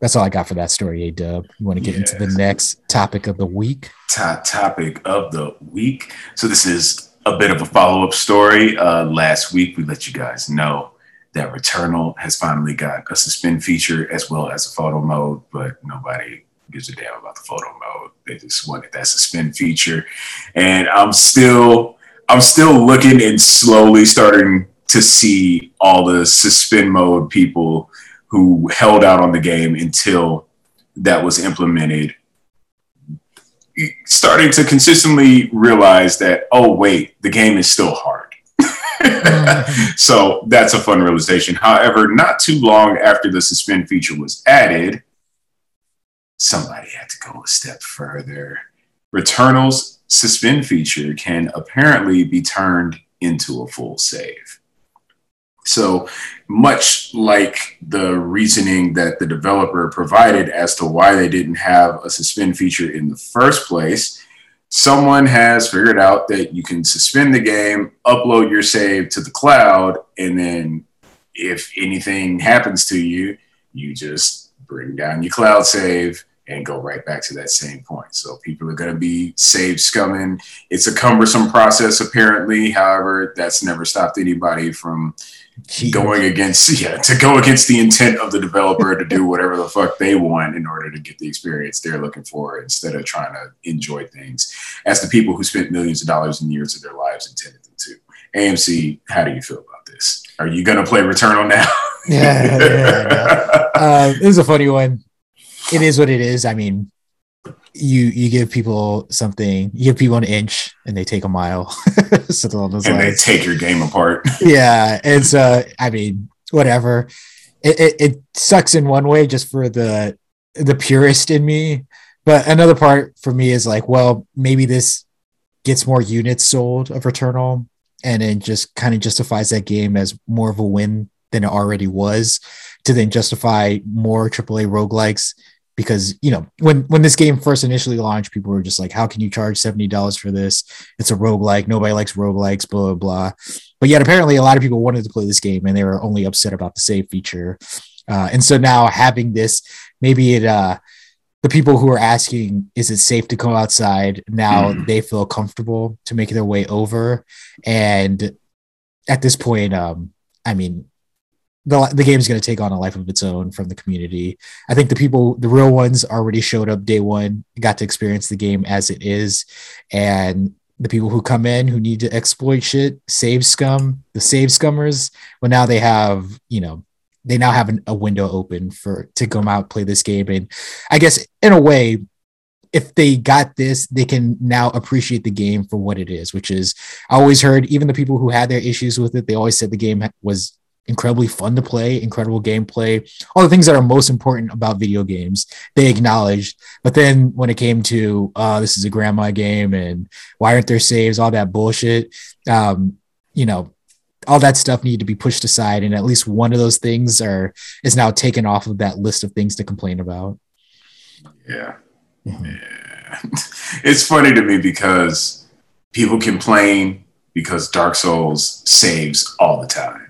That's all I got for that story, A-Dub. You want to get yes. into the next topic of the week? Top topic of the week. So this is a bit of a follow-up story. Uh, last week, we let you guys know that Returnal has finally got a suspend feature as well as a photo mode, but nobody gives a damn about the photo mode. They just wanted that suspend feature. And I'm still, I'm still looking and slowly starting to see all the suspend mode people who held out on the game until that was implemented, starting to consistently realize that, oh, wait, the game is still hard. So that's a fun realization. However, not too long after the suspend feature was added, somebody had to go a step further. Returnal's suspend feature can apparently be turned into a full save. So much like the reasoning that the developer provided as to why they didn't have a suspend feature in the first place, someone has figured out that you can suspend the game, upload your save to the cloud, and then if anything happens to you, you just bring down your cloud save and go right back to that same point. So people are going to be save scumming. It's a cumbersome process, apparently. However, that's never stopped anybody from Jeez. going against, yeah, to go against the intent of the developer to do whatever the fuck they want in order to get the experience they're looking for instead of trying to enjoy things as the people who spent millions of dollars and years of their lives intended them to. A M C, how do you feel about this? Are you going to play Returnal now? yeah, yeah, yeah. Uh, it was a funny one. It is what it is. I mean, you you give people something, you give people an inch and they take a mile. Something along those and lines. They take your game apart. Yeah. And so, I mean, whatever. It, it it sucks in one way just for the the purist in me. But another part for me is like, well, maybe this gets more units sold of Returnal and it just kind of justifies that game as more of a win than it already was, to then justify more triple A roguelikes. Because, you know, when, when this game first initially launched, people were just like, how can you charge seventy dollars for this? It's a roguelike. Nobody likes roguelikes, blah, blah, blah. But yet apparently a lot of people wanted to play this game and they were only upset about the save feature. Uh, and so now having this, maybe it, uh, the people who are asking, is it safe to go outside? Now mm. they feel comfortable to make their way over. And at this point, um, I mean, The, the game is going to take on a life of its own from the community. I think the people, the real ones, already showed up day one, got to experience the game as it is. And the people who come in who need to exploit shit, save scum, the save scummers, well, now they have, you know, they now have an, a window open for to come out, play this game. And I guess in a way, if they got this, they can now appreciate the game for what it is, which is, I always heard, even the people who had their issues with it, they always said the game was incredibly fun to play, incredible gameplay, all the things that are most important about video games, they acknowledged. But then when it came to, uh, this is a grandma game and why aren't there saves, all that bullshit, um, you know, all that stuff needed to be pushed aside. And at least one of those things are is now taken off of that list of things to complain about. Yeah. Mm-hmm. Yeah. It's funny to me because people complain because Dark Souls saves all the time.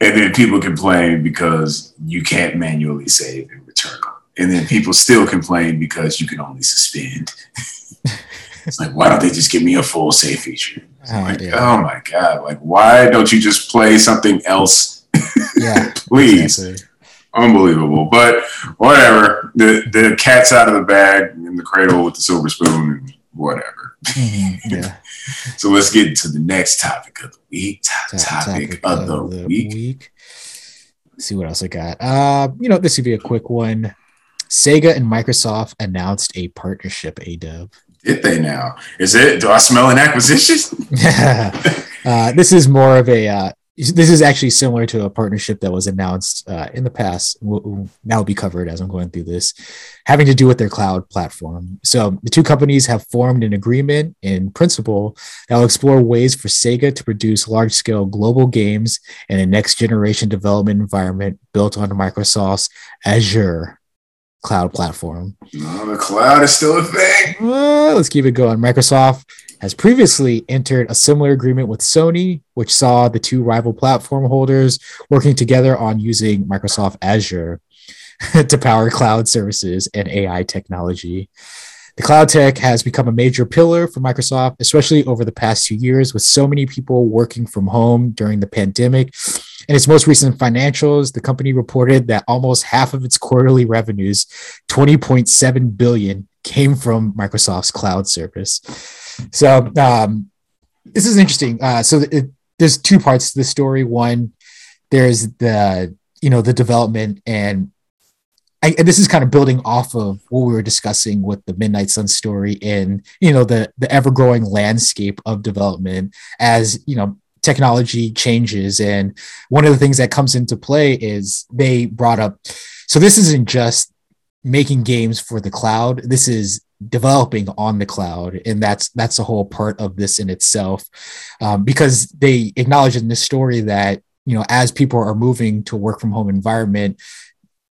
And then people complain because you can't manually save and return them. And then people still complain because you can only suspend. It's like, why don't they just give me a full save feature? Oh, like, yeah. Oh my God. Like, why don't you just play something else? Yeah, please. Exactly. Unbelievable. But whatever. The the cat's out of the bag in the cradle with the silver spoon and whatever. Mm-hmm. Yeah. So let's get into the next topic of the week. Top, topic, topic of, of the, the week. week. Let's see what else I got. Uh, you know, this would be a quick one. Sega and Microsoft announced a partnership, A-Dub. Did they now? Is it? Do I smell an acquisition? uh, this is more of a... Uh, this is actually similar to a partnership that was announced uh, in the past. We'll, we'll now be covered as I'm going through this, having to do with their cloud platform. So the two companies have formed an agreement in principle that will explore ways for Sega to produce large-scale global games in a next-generation development environment built on Microsoft's Azure cloud platform. Oh, the cloud is still a thing. Well, let's keep it going. Microsoft has previously entered a similar agreement with Sony, which saw the two rival platform holders working together on using Microsoft Azure to power cloud services and A I technology. The cloud tech has become a major pillar for Microsoft, especially over the past few years, with so many people working from home during the pandemic. In its most recent financials, the company reported that almost half of its quarterly revenues, twenty point seven billion dollars, came from Microsoft's cloud service. So um, this is interesting. Uh, so it, there's two parts to the story. One, there's the, you know, the development, and, I, and this is kind of building off of what we were discussing with the Midnight Suns story and, you know, the, the ever-growing landscape of development as, you know, technology changes. And one of the things that comes into play is they brought up, so this isn't just making games for the cloud. This is developing on the cloud. And that's, that's a whole part of this in itself, um, because they acknowledge in this story that, you know, as people are moving to a work from home environment,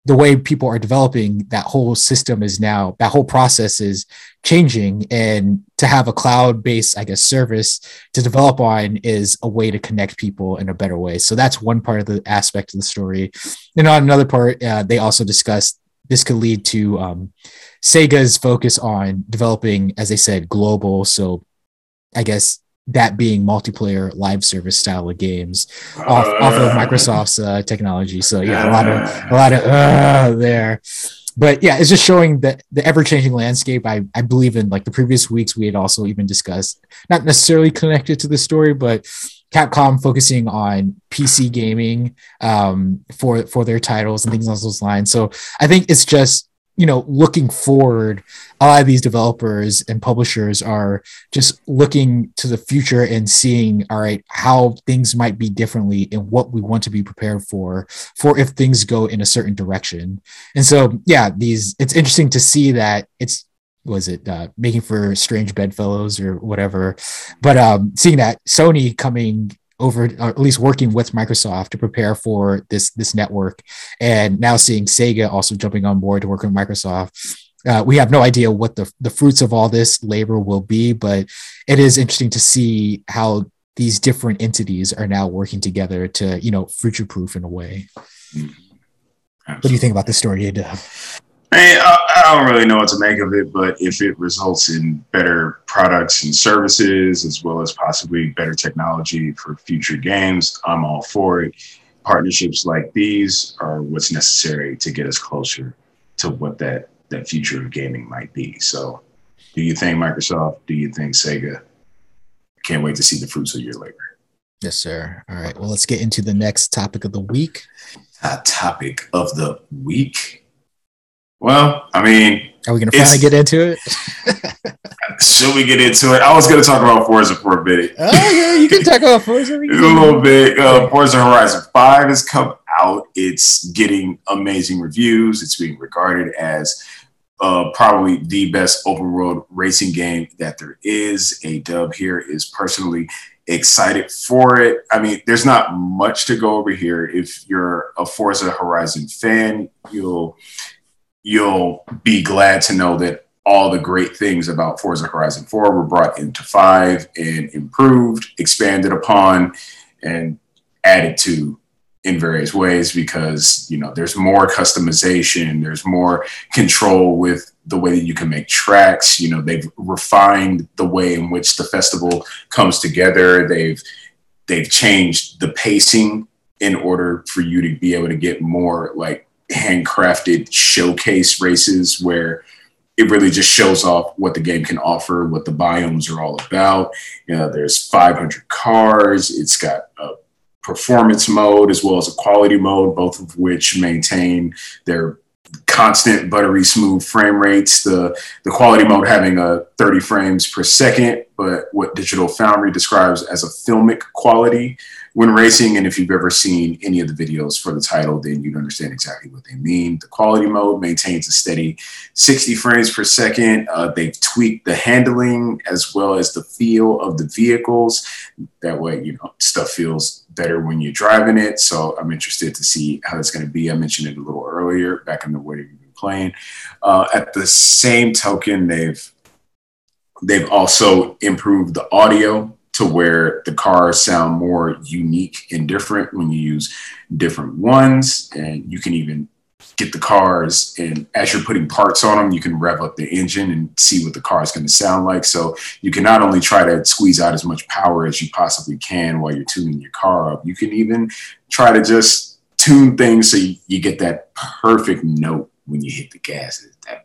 the way people are developing, that whole system is now, that whole process is changing. And to have a cloud-based, I guess, service to develop on is a way to connect people in a better way. So that's one part of the aspect of the story. And on another part, uh, they also discussed this could lead to um, Sega's focus on developing, as they said, global. So I guess that being multiplayer live service style of games off, uh, off of Microsoft's uh, technology. So yeah, a lot of, a lot of uh, there, but yeah, it's just showing that the ever-changing landscape. I, I believe in like the previous weeks, we had also even discussed, not necessarily connected to the story, but Capcom focusing on P C gaming um, for, for their titles and things along those lines. So I think it's just, you know, looking forward, a lot of these developers and publishers are just looking to the future and seeing, all right, how things might be differently and what we want to be prepared for, for if things go in a certain direction. And so, yeah, these, it's interesting to see that it's, was it uh, making for strange bedfellows or whatever, but um, seeing that Sony coming over, or at least working with Microsoft to prepare for this this network, and now seeing Sega also jumping on board to work with Microsoft. Uh, we have no idea what the, the fruits of all this labor will be, but it is interesting to see how these different entities are now working together to, you know, future-proof in a way. What do you think about this story, Ada? Man, I, I don't really know what to make of it, but if it results in better products and services, as well as possibly better technology for future games, I'm all for it. Partnerships like these are what's necessary to get us closer to what that, that future of gaming might be. So do you think Microsoft? Do you think Sega? Can't wait to see the fruits of your labor. Yes, sir. All right. Well, let's get into the next topic of the week. Uh, topic of the week. Well, I mean... Are we going to finally get into it? Should we get into it? I was going to talk about Forza for a bit. Oh, yeah, you can talk about Forza. a little bit. Uh, Forza Horizon five has come out. It's getting amazing reviews. It's being regarded as uh, probably the best open-world racing game that there is. A-Dub here is personally excited for it. I mean, there's not much to go over here. If you're a Forza Horizon fan, you'll... you'll be glad to know that all the great things about Forza Horizon four were brought into five and improved, expanded upon, and added to in various ways because, you know, there's more customization, there's more control with the way that you can make tracks. You know, they've refined the way in which the festival comes together. They've they've changed the pacing in order for you to be able to get more, like, handcrafted showcase races where it really just shows off what the game can offer, what the biomes are all about. You know, there's five hundred cars. It's got a performance mode as well as a quality mode, both of which maintain their constant buttery smooth frame rates, the the quality mode having a thirty frames per second, but what Digital Foundry describes as a filmic quality when racing. And if you've ever seen any of the videos for the title, then you'd understand exactly what they mean. The quality mode maintains a steady sixty frames per second. Uh, they've tweaked the handling as well as the feel of the vehicles. That way, you know, stuff feels better when you're driving it. So I'm interested to see how it's going to be. I mentioned it a little earlier back in the way you've been playing. Uh, at the same token, they've they've also improved the audio to where the cars sound more unique and different when you use different ones. And you can even get the cars, and as you're putting parts on them, you can rev up the engine and see what the car is going to sound like. So you can not only try to squeeze out as much power as you possibly can while you're tuning your car up, you can even try to just tune things so you, you get that perfect note when you hit the gas. That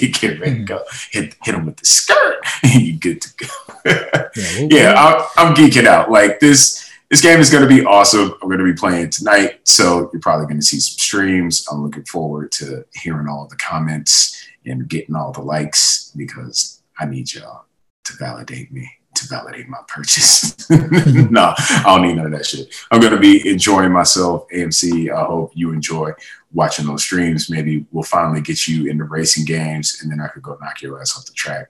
you get ready to go. Hit hit them with the skirt, and you're good to go. yeah, we'll yeah I'm, I'm geeking out. Like this, this game is going to be awesome. I'm going to be playing tonight, so you're probably going to see some streams. I'm looking forward to hearing all the comments and getting all the likes because I need y'all to validate me, to validate my purchase. No, I don't need none of that shit. I'm going to be enjoying myself. A M C, I hope you enjoy watching those streams. Maybe we'll finally get you into racing games, and then I could go knock your ass off the track.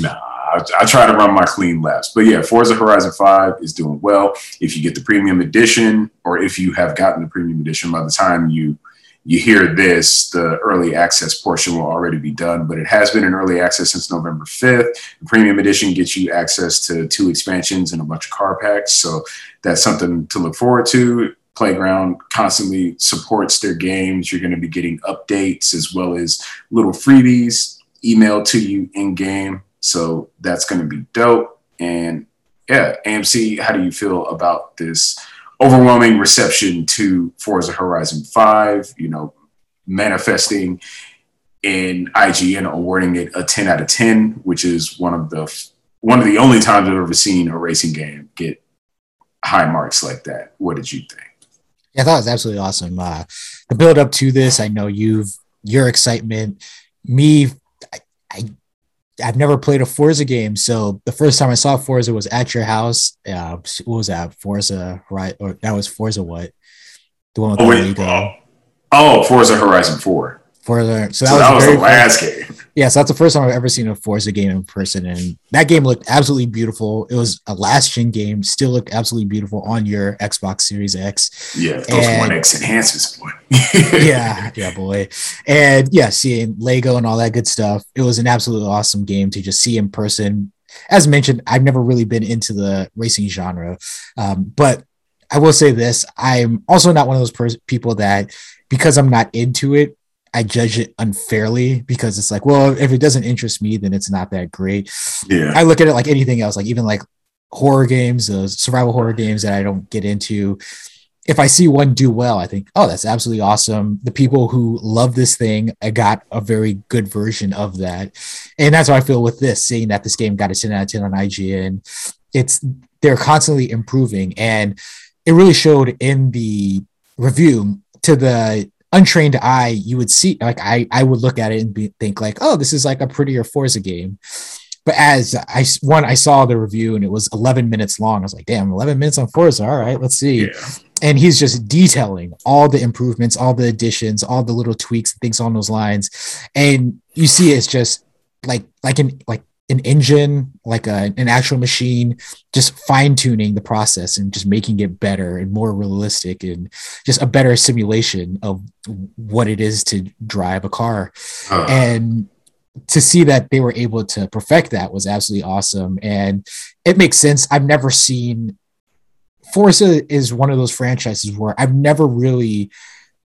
Nah, I, I try to run my clean laps. But yeah, Forza Horizon five is doing well. If you get the premium edition, or if you have gotten the premium edition, by the time you you hear this, the early access portion will already be done, but it has been in early access since November fifth. The premium edition gets you access to two expansions and a bunch of car packs. So that's something to look forward to. Playground constantly supports their games. You're going to be getting updates as well as little freebies emailed to you in game. So that's going to be dope. And yeah, A M C, how do you feel about this overwhelming reception to Forza Horizon five, you know, manifesting in I G N awarding it a ten out of ten, which is one of the one of the only times I've ever seen a racing game get high marks like that. What did you think? Yeah, I thought it was absolutely awesome. Uh, the build up to this, I know you've your excitement. Me, I, I I've never played a Forza game, so the first time I saw Forza was at your house. Uh, what was that? Forza, right? Or that was Forza what? The one with oh, the wait, oh. oh, Forza Horizon four. Forza. So that so was, that was the last first, game. Yeah, so that's the first time I've ever seen a Forza game in person, and that game looked absolutely beautiful. It was a last-gen game, still looked absolutely beautiful on your Xbox Series X. Yeah, those and, one X enhancers, boy. yeah, yeah, boy. And yeah, seeing Lego and all that good stuff, it was an absolutely awesome game to just see in person. As mentioned, I've never really been into the racing genre, um, but I will say this. I'm also not one of those pers- people that, because I'm not into it, I judge it unfairly because it's like, well, if it doesn't interest me, then it's not that great. Yeah. I look at it like anything else, like even like horror games, those survival horror games that I don't get into. If I see one do well, I think, oh, that's absolutely awesome. The people who love this thing, I got a very good version of that. And that's how I feel with this, seeing that this game got a ten out of ten on I G N. It's, they're constantly improving. And it really showed in the review to the untrained eye. You would see, like, I, I would look at it and be, think like, oh, this is like a prettier Forza game. But as I, one, I saw the review and it was eleven minutes long. I was like, damn, eleven minutes on Forza. All right, let's see. Yeah. And he's just detailing all the improvements, all the additions, all the little tweaks, things on those lines. And you see, it's just like, like an, like an engine, like a, an actual machine, just fine tuning the process and just making it better and more realistic and just a better simulation of what it is to drive a car. Uh-huh. And to see that they were able to perfect that was absolutely awesome. And it makes sense. I've never seen Forza is one of those franchises where I've never really,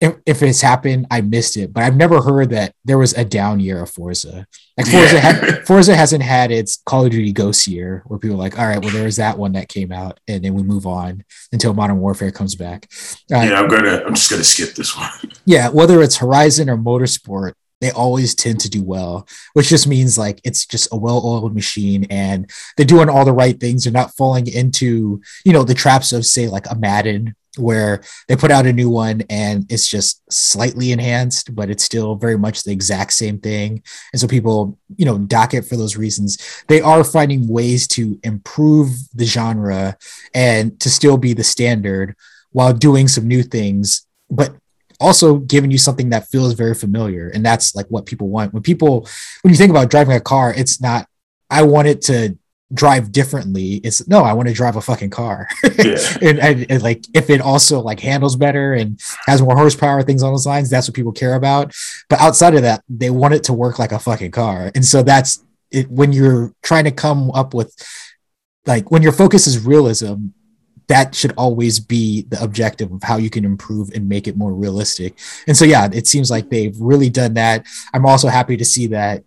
if, if it's happened, I missed it, but I've never heard that there was a down year of Forza. Like Forza, yeah. had, Forza hasn't had its Call of Duty Ghost year where people are like, all right, well, there was that one that came out and then we move on until Modern Warfare comes back. Uh, yeah, I'm going to, I'm just going to skip this one. Yeah. Whether it's Horizon or Motorsport, they always tend to do well, which just means like it's just a well-oiled machine and they're doing all the right things. They're not falling into, you know, the traps of, say, like a Madden, where they put out a new one and it's just slightly enhanced, but it's still very much the exact same thing. And so people, you know, dock it for those reasons. They are finding ways to improve the genre and to still be the standard while doing some new things, but also giving you something that feels very familiar. And that's like what people want. When people, when you think about driving a car, it's not, I want it to drive differently. It's no, I want to drive a fucking car. Yeah. and, and, and like, if it also like handles better and has more horsepower, things on those lines, that's what people care about. But outside of that, they want it to work like a fucking car. And so that's it. When you're trying to come up with, like, when your focus is realism, that should always be the objective of how you can improve and make it more realistic. And so, yeah, it seems like they've really done that. I'm also happy to see that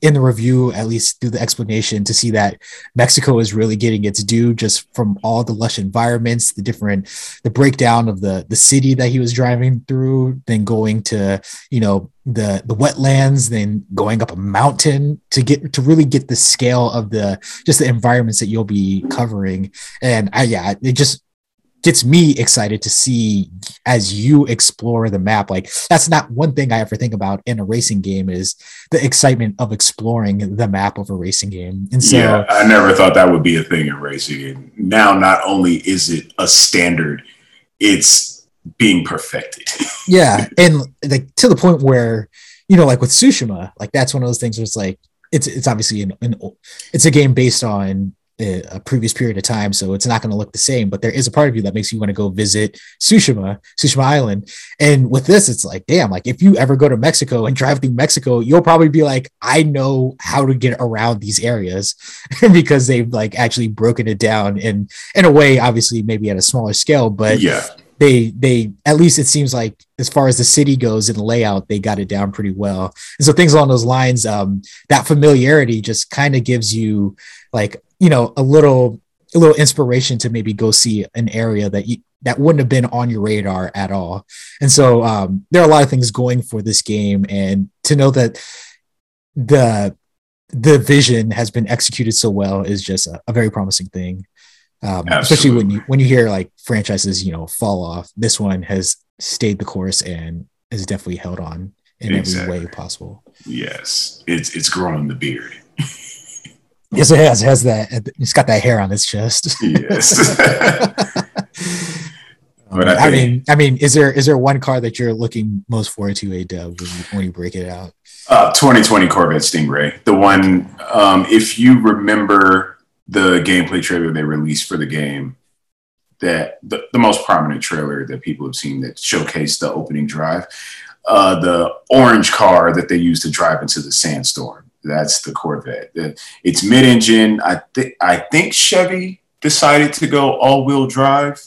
in the review, at least through the explanation, to see that Mexico is really getting its due just from all the lush environments, the different, the breakdown of the, the city that he was driving through, then going to, you know, the, the wetlands, then going up a mountain to get, to really get the scale of the, just the environments that you'll be covering. And I, yeah, it just gets me excited to see as you explore the map. Like, that's not one thing I ever think about in a racing game, is the excitement of exploring the map of a racing game. And so, yeah, I never thought that would be a thing in racing. And now, not only is it a standard, it's being perfected. Yeah. And like, to the point where, you know, like with Tsushima, like that's one of those things where it's like, it's, it's obviously an, an it's a game based on a previous period of time, so it's not going to look the same, but there is a part of you that makes you want to go visit Tsushima, Tsushima Island. And with this, it's like, damn, like if you ever go to Mexico and drive through Mexico, you'll probably be like, I know how to get around these areas because they've like actually broken it down in, in a way, obviously maybe at a smaller scale, but yeah, they, they, at least it seems like as far as the city goes and layout, they got it down pretty well. And so things along those lines, um, that familiarity just kind of gives you like, you know, a little, a little inspiration to maybe go see an area that you, that wouldn't have been on your radar at all. And so um, there are a lot of things going for this game, and to know that the, the vision has been executed so well is just a, a very promising thing. Um, especially when you, when you hear like franchises, you know, fall off, this one has stayed the course and has definitely held on in exactly. every way possible. Yes. It's, it's growing the beard. Yes, it has. It has that. It's got that hair on its chest. Yes. But I, I think, mean, I mean, is there is there one car that you're looking most forward to, A-Dub, when you, when you break it out? Uh, twenty twenty Corvette Stingray, the one. Um, if you remember the gameplay trailer they released for the game, that the, the most prominent trailer that people have seen that showcased the opening drive, uh, the orange car that they used to drive into the sandstorm. That's the Corvette. It's mid-engine. I think I think Chevy decided to go all-wheel drive,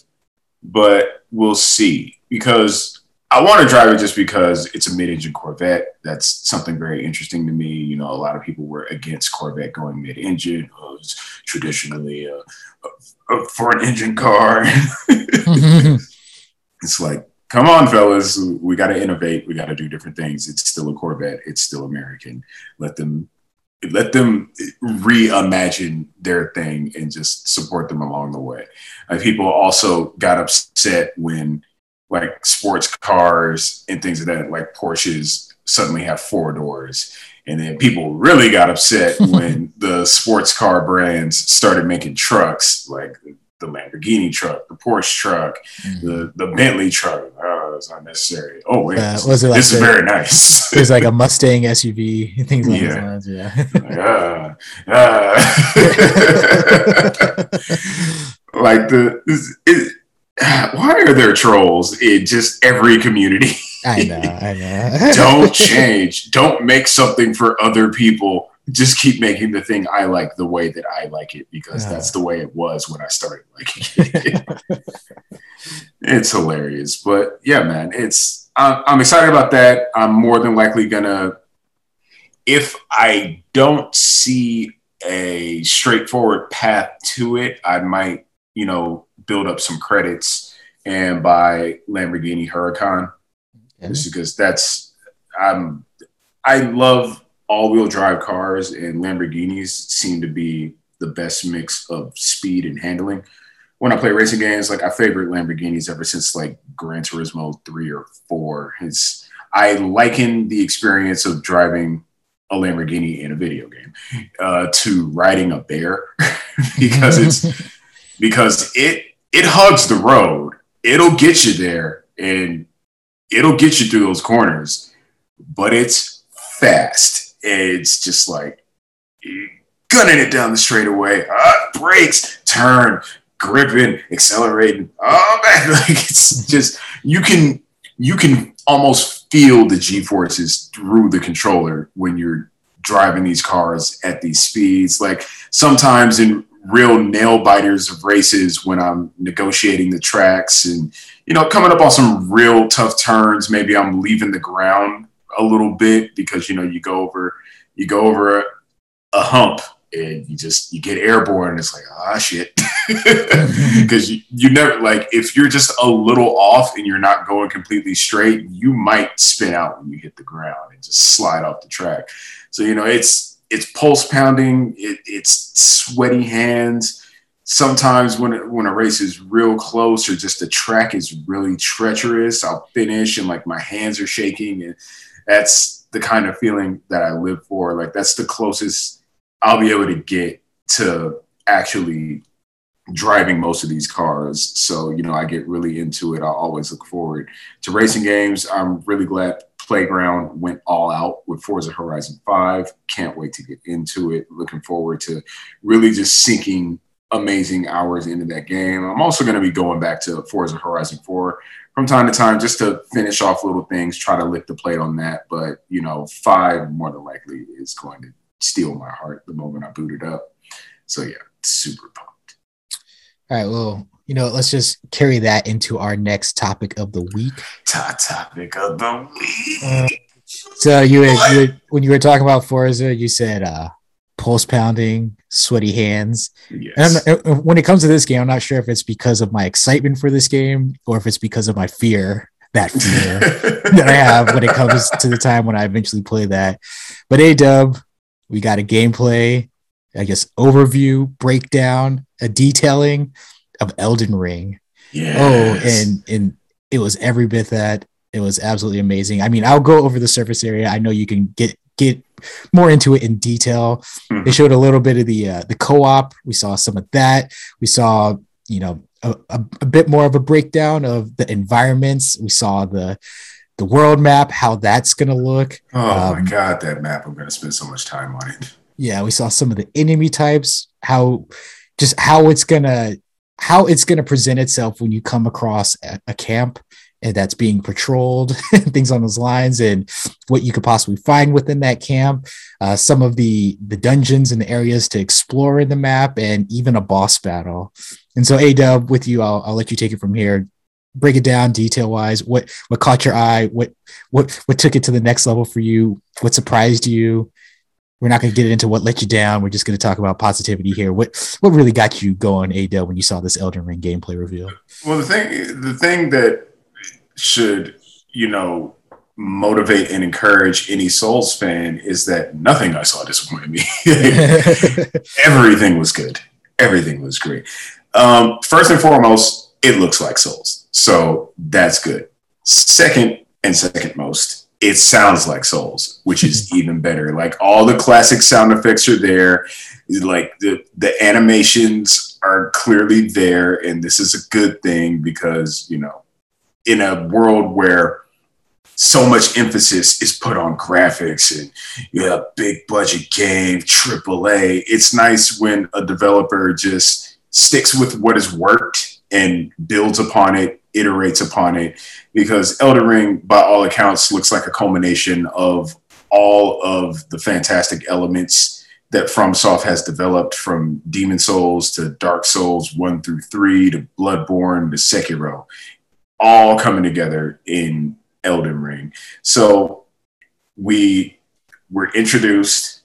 but we'll see. Because I want to drive it just because it's a mid-engine Corvette. That's something very interesting to me. You know, a lot of people were against Corvette going mid-engine. It was traditionally a, a, a, for an engine car. It's like, come on, fellas, we got to innovate. We got to do different things. It's still a Corvette. It's still American. Let them, let them reimagine their thing and just support them along the way. Uh, people also got upset when like sports cars and things like that, like Porsches, suddenly have four doors. And then people really got upset when the sports car brands started making trucks, like the Lamborghini truck, the Porsche truck, mm-hmm. the, the Bentley truck. Oh, that's unnecessary. Oh, wait, uh, was it like this the, is very nice. There's like a Mustang S U V and things like yeah. that. Yeah. Like, uh, uh. Like the, is, is, why are there trolls in just every community? I know, I know. Don't change. Don't make something for other people. Just keep making the thing I like the way that I like it, because yeah. that's the way it was when I started liking it. It's hilarious, but yeah, man, it's, I'm, I'm excited about that. I'm more than likely gonna, if I don't see a straightforward path to it, I might, you know, build up some credits and buy Lamborghini Huracan, okay. just because that's, I'm I love all-wheel drive cars, and Lamborghinis seem to be the best mix of speed and handling. When I play racing games, like, I favorite Lamborghinis ever since, like, Gran Turismo three or four. It's, I liken the experience of driving a Lamborghini in a video game uh, to riding a bear because it's because it it hugs the road. It'll get you there, and it'll get you through those corners, but it's fast. It's just like gunning it down the straightaway. Ah, brakes, turn, gripping, accelerating. Oh man, like it's just you can you can almost feel the G-forces through the controller when you're driving these cars at these speeds. Like sometimes in real nail biters of races when I'm negotiating the tracks and, you know, coming up on some real tough turns, maybe I'm leaving the ground a little bit because, you know, you go over, you go over a, a hump and you just, you get airborne and it's like, ah, shit. Because you, you never, like, if you're just a little off and you're not going completely straight, you might spin out when you hit the ground and just slide off the track. So, you know, it's, it's pulse pounding. It, it's sweaty hands. Sometimes when when a race is real close or just the track is really treacherous, I'll finish and like my hands are shaking. And that's the kind of feeling that I live for. Like that's the closest I'll be able to get to actually driving most of these cars. So, you know, I get really into it. I always look forward to racing games. I'm really glad Playground went all out with Forza Horizon five. Can't wait to get into it. Looking forward to really just sinking amazing hours into that game. I'm also going to be going back to Forza Horizon four from time to time just to finish off little things, try to lick the plate on that. But, you know, five more than likely is going to steal my heart the moment I boot it up. So, yeah, super pumped. All right, well, you know, let's just carry that into our next topic of the week. Top topic of the week. Uh, so you, had, you had, when you were talking about Forza, you said uh, pulse pounding, sweaty hands. Yes. And I'm, when it comes to this game, I'm not sure if it's because of my excitement for this game or if it's because of my fear, that fear that I have when it comes to the time when I eventually play that. But A-Dub, we got a gameplay, I guess, overview, breakdown, a detailing of Elden Ring. Yes. Oh, and and it was every bit that. It was absolutely amazing. I mean, I'll go over the surface area. I know you can get get more into it in detail. Mm-hmm. They showed a little bit of the uh, the co-op. We saw some of that. We saw, you know, a, a, a bit more of a breakdown of the environments. We saw the the world map, how that's going to look. Oh um, my God, that map. I'm going to spend so much time on it. Yeah, we saw some of the enemy types, how just how it's going to how it's going to present itself when you come across a, a camp and that's being patrolled, things on those lines, and what you could possibly find within that camp, uh, some of the, the dungeons and the areas to explore in the map, and even a boss battle. And so, A-Dub, with you, I'll, I'll let you take it from here. Break it down detail-wise. What what caught your eye? What what what took it to the next level for you? What surprised you? We're not going to get into what let you down. We're just going to talk about positivity here. What what really got you going, Adele, when you saw this Elden Ring gameplay reveal? Well, the thing the thing that should, you know, motivate and encourage any Souls fan is that nothing I saw disappointed me. Everything was good. Everything was great. Um, first and foremost, it looks like Souls. So that's good. Second and second most, it sounds like Souls, which is even better. Like all the classic sound effects are there. Like the, the animations are clearly there. And this is a good thing because, you know, in a world where so much emphasis is put on graphics and you have a big budget game, triple A, it's nice when a developer just sticks with what has worked and builds upon it, iterates upon it, because Elden Ring, by all accounts, looks like a culmination of all of the fantastic elements that FromSoft has developed, from Demon's Souls to Dark Souls one through three to Bloodborne to Sekiro, all coming together in Elden Ring. So we were introduced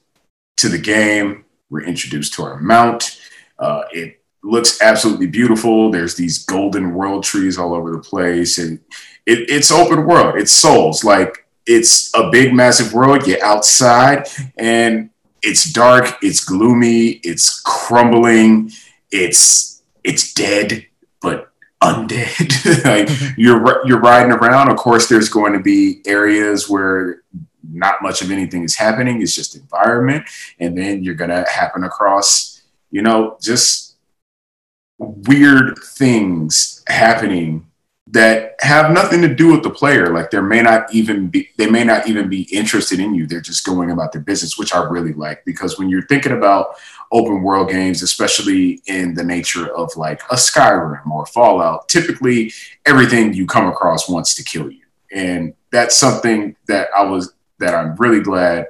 to the game, we're introduced to our mount. Uh, it looks absolutely beautiful. There's these golden world trees all over the place, and it, it's open world. It's Souls. Like it's a big, massive world. You're outside, and it's dark, it's gloomy, it's crumbling, it's it's dead, but undead. Like you're you're riding around. Of course, there's going to be areas where not much of anything is happening. It's just environment, and then you're gonna happen across, you know, just weird things happening that have nothing to do with the player. Like there may not even be, they may not even be interested in you. They're just going about their business, which I really like, because when you're thinking about open world games, especially in the nature of like a Skyrim or Fallout, typically everything you come across wants to kill you. And that's something that I was, that I'm really glad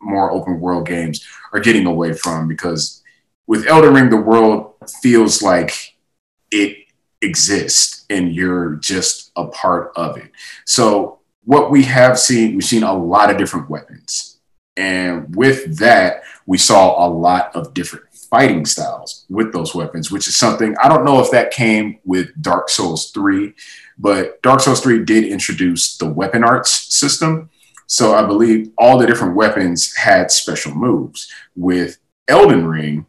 more open world games are getting away from, because with Elden Ring, the world feels like it exist and you're just a part of it. So what we have seen, we've seen a lot of different weapons, and with that we saw a lot of different fighting styles with those weapons, which is something I don't know if that came with Dark Souls three, but Dark Souls three did introduce the weapon arts system. So I believe all the different weapons had special moves. With Elden Ring,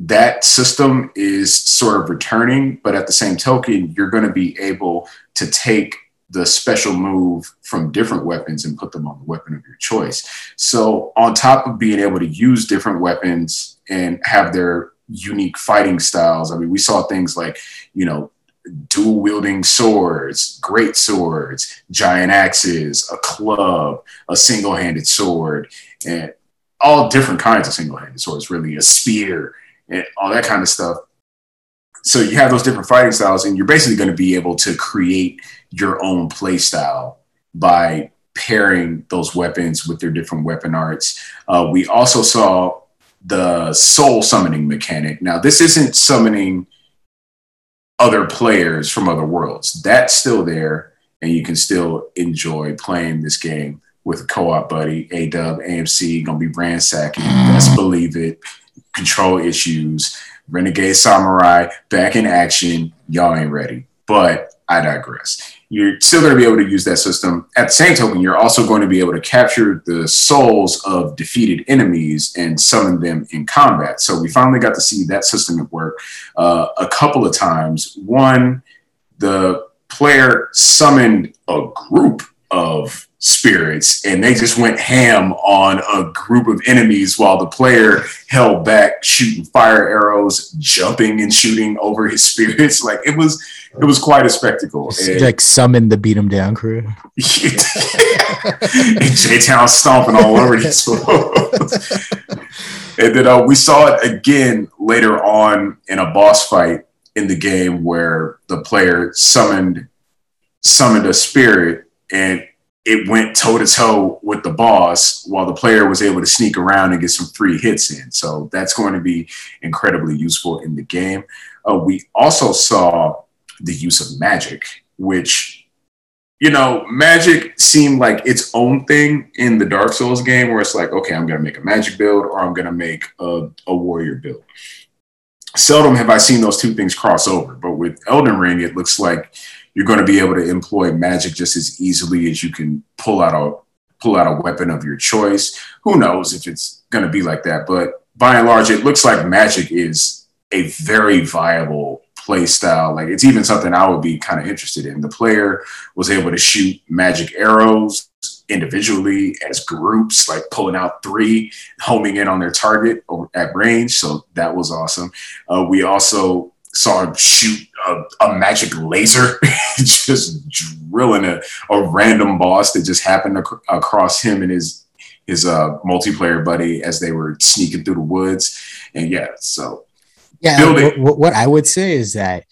that system is sort of returning, but at the same token, you're going to be able to take the special move from different weapons and put them on the weapon of your choice. So on top of being able to use different weapons and have their unique fighting styles, I mean, we saw things like, you know, dual wielding swords, great swords, giant axes, a club, a single-handed sword, and all different kinds of single-handed swords, really, a spear, and all that kind of stuff. So you have those different fighting styles, and you're basically going to be able to create your own play style by pairing those weapons with their different weapon arts. Uh, we also saw the soul summoning mechanic. Now, this isn't summoning other players from other worlds. That's still there, and you can still enjoy playing this game with a co-op buddy. A-Dub, A M C, going to be ransacking. Best believe it. Control issues, Renegade Samurai, back in action. Y'all ain't ready, but I digress. You're still going to be able to use that system. At the same token, you're also going to be able to capture the souls of defeated enemies and summon them in combat. So we finally got to see that system at work uh, a couple of times. One, the player summoned a group of spirits, and they just went ham on a group of enemies while the player held back, shooting fire arrows, jumping and shooting over his spirits. Like it was, it was quite a spectacle. And, like, summoned the beat 'em down crew. And J-Town stomping all over these folks. And then uh, we saw it again later on in a boss fight in the game where the player summoned summoned a spirit, and it went toe-to-toe with the boss while the player was able to sneak around and get some free hits in. So that's going to be incredibly useful in the game. Uh, we also saw the use of magic, which, you know, magic seemed like its own thing in the Dark Souls game, where it's like, okay, I'm going to make a magic build or I'm going to make a, a warrior build. Seldom have I seen those two things cross over, but with Elden Ring, it looks like you're going to be able to employ magic just as easily as you can pull out a pull out a weapon of your choice. Who knows if it's going to be like that, but by and large, it looks like magic is a very viable play style. Like it's even something I would be kind of interested in. The player was able to shoot magic arrows individually as groups, like pulling out three, homing in on their target or at range. So that was awesome. Uh, we also saw him shoot a, a magic laser, just drilling a, a random boss that just happened ac- across him and his his uh, multiplayer buddy as they were sneaking through the woods. And yeah, so yeah, building- what, what I would say is that,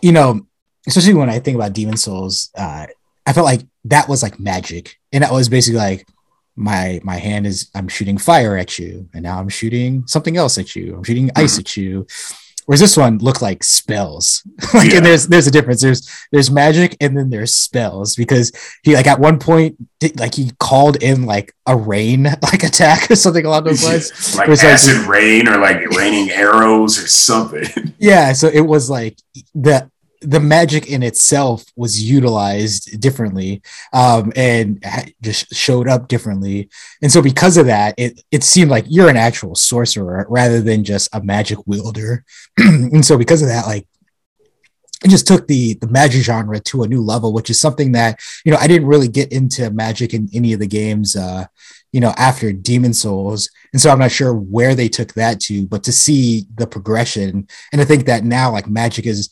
you know, especially when I think about Demon's Souls, uh, I felt like that was like magic, and that was basically like, My my hand is I'm shooting fire at you, and now I'm shooting something else at you. I'm shooting ice mm-hmm. at you. Whereas this one looked like spells. like yeah. And there's there's a difference. There's there's magic and then there's spells, because he like at one point did, like he called in like a rain like attack or something along those lines. like was, acid like, rain or like raining arrows or something. Yeah, so it was like the the magic in itself was utilized differently, um, and just showed up differently. And so because of that, it, it seemed like you're an actual sorcerer rather than just a magic wielder. And so because of that, like, it just took the, the magic genre to a new level, which is something that, you know, I didn't really get into magic in any of the games, uh, you know, after Demon's Souls. And so I'm not sure where they took that to, but to see the progression. And I think that now, like, magic is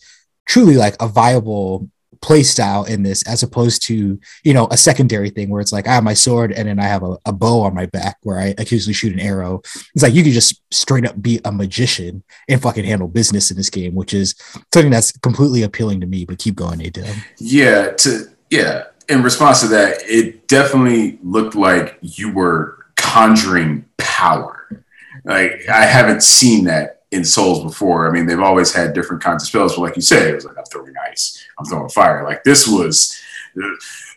truly like a viable play style in this, as opposed to, you know, a secondary thing where it's like, I have my sword and then I have a, a bow on my back where I occasionally shoot an arrow. It's like, you could just straight up be a magician and fucking handle business in this game, which is something that's completely appealing to me. But keep going, Adele. Yeah. To, yeah. In response to that, it definitely looked like you were conjuring power. Like, I haven't seen that in Souls before. I mean, they've always had different kinds of spells, but like you said, it was like, I'm throwing ice, I'm throwing fire. Like, this was uh,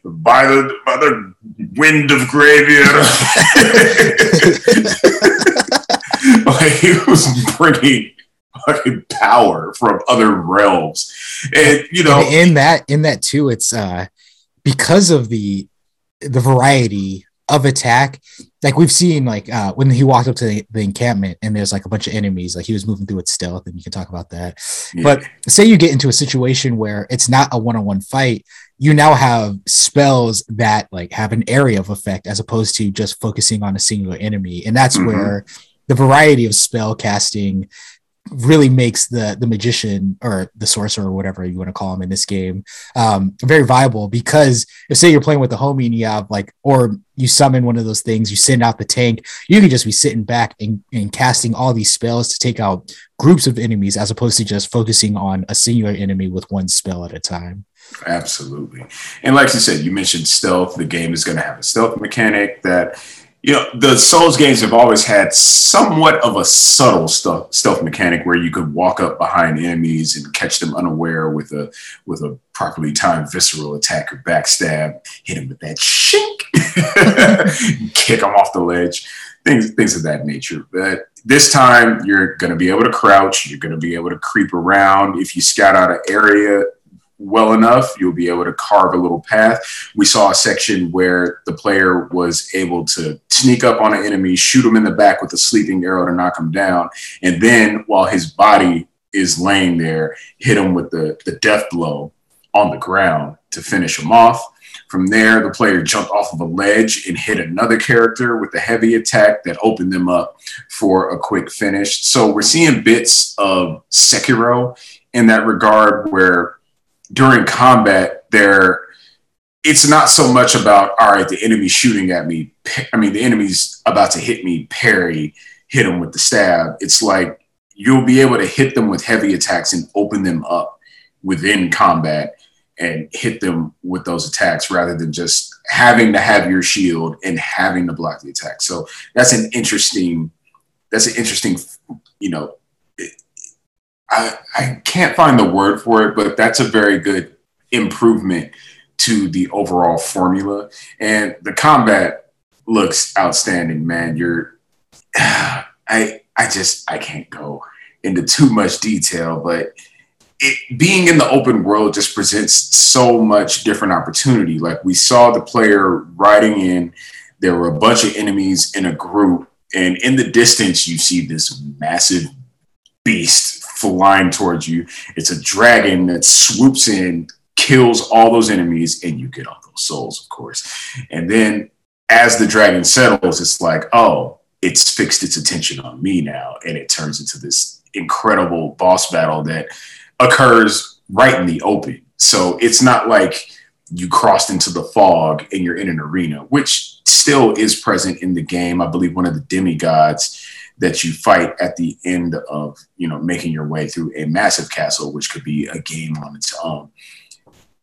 by the by the wind of graveyard. Like, it was bringing fucking power from other realms, and you know, and in that in that too, it's uh, because of the the variety of attack. Like, we've seen, like, uh, when he walked up to the, the encampment and there's like a bunch of enemies, like, he was moving through it stealth, and you can talk about that. Yeah. But say you get into a situation where it's not a one-on-one fight, you now have spells that like have an area of effect as opposed to just focusing on a singular enemy. And that's mm-hmm. where the variety of spell casting really makes the the magician or the sorcerer, or whatever you want to call him in this game, um very viable. Because if, say, you're playing with a homie and you have like, or you summon one of those things, you send out the tank, you can just be sitting back and, and casting all these spells to take out groups of enemies as opposed to just focusing on a singular enemy with one spell at a time. Absolutely. And like you said, you mentioned stealth. The game is going to have a stealth mechanic that, you know, the Souls games have always had somewhat of a subtle stealth, stealth mechanic where you could walk up behind enemies and catch them unaware with a with a properly timed visceral attack or backstab, hit them with that shink, kick them off the ledge, things things of that nature. But this time, you're going to be able to crouch, you're going to be able to creep around. If you scout out an area well enough, you'll be able to carve a little path. We saw a section where the player was able to sneak up on an enemy, shoot him in the back with a sleeping arrow to knock him down, and then while his body is laying there, hit him with the, the death blow on the ground to finish him off. From there, the player jumped off of a ledge and hit another character with a heavy attack that opened them up for a quick finish. So we're seeing bits of Sekiro in that regard, where during combat, there, it's not so much about, all right, the enemy's shooting at me. I mean, the enemy's about to hit me, parry, hit them with the stab. It's like, you'll be able to hit them with heavy attacks and open them up within combat and hit them with those attacks rather than just having to have your shield and having to block the attack. So that's an interesting, that's an interesting, you know, I, I can't find the word for it, but that's a very good improvement to the overall formula. And the combat looks outstanding, man. You're, I, I just, I can't go into too much detail, but it being in the open world just presents so much different opportunity. Like, we saw the player riding in, there were a bunch of enemies in a group, and in the distance, you see this massive beast flying towards you. It's a dragon that swoops in, kills all those enemies, and you get all those souls, of course. And then as the dragon settles, it's like, oh, it's fixed its attention on me now. And it turns into this incredible boss battle that occurs right in the open. So it's not like you crossed into the fog and you're in an arena, which still is present in the game. I believe one of the demigods that you fight at the end of, you know, making your way through a massive castle, which could be a game on its own.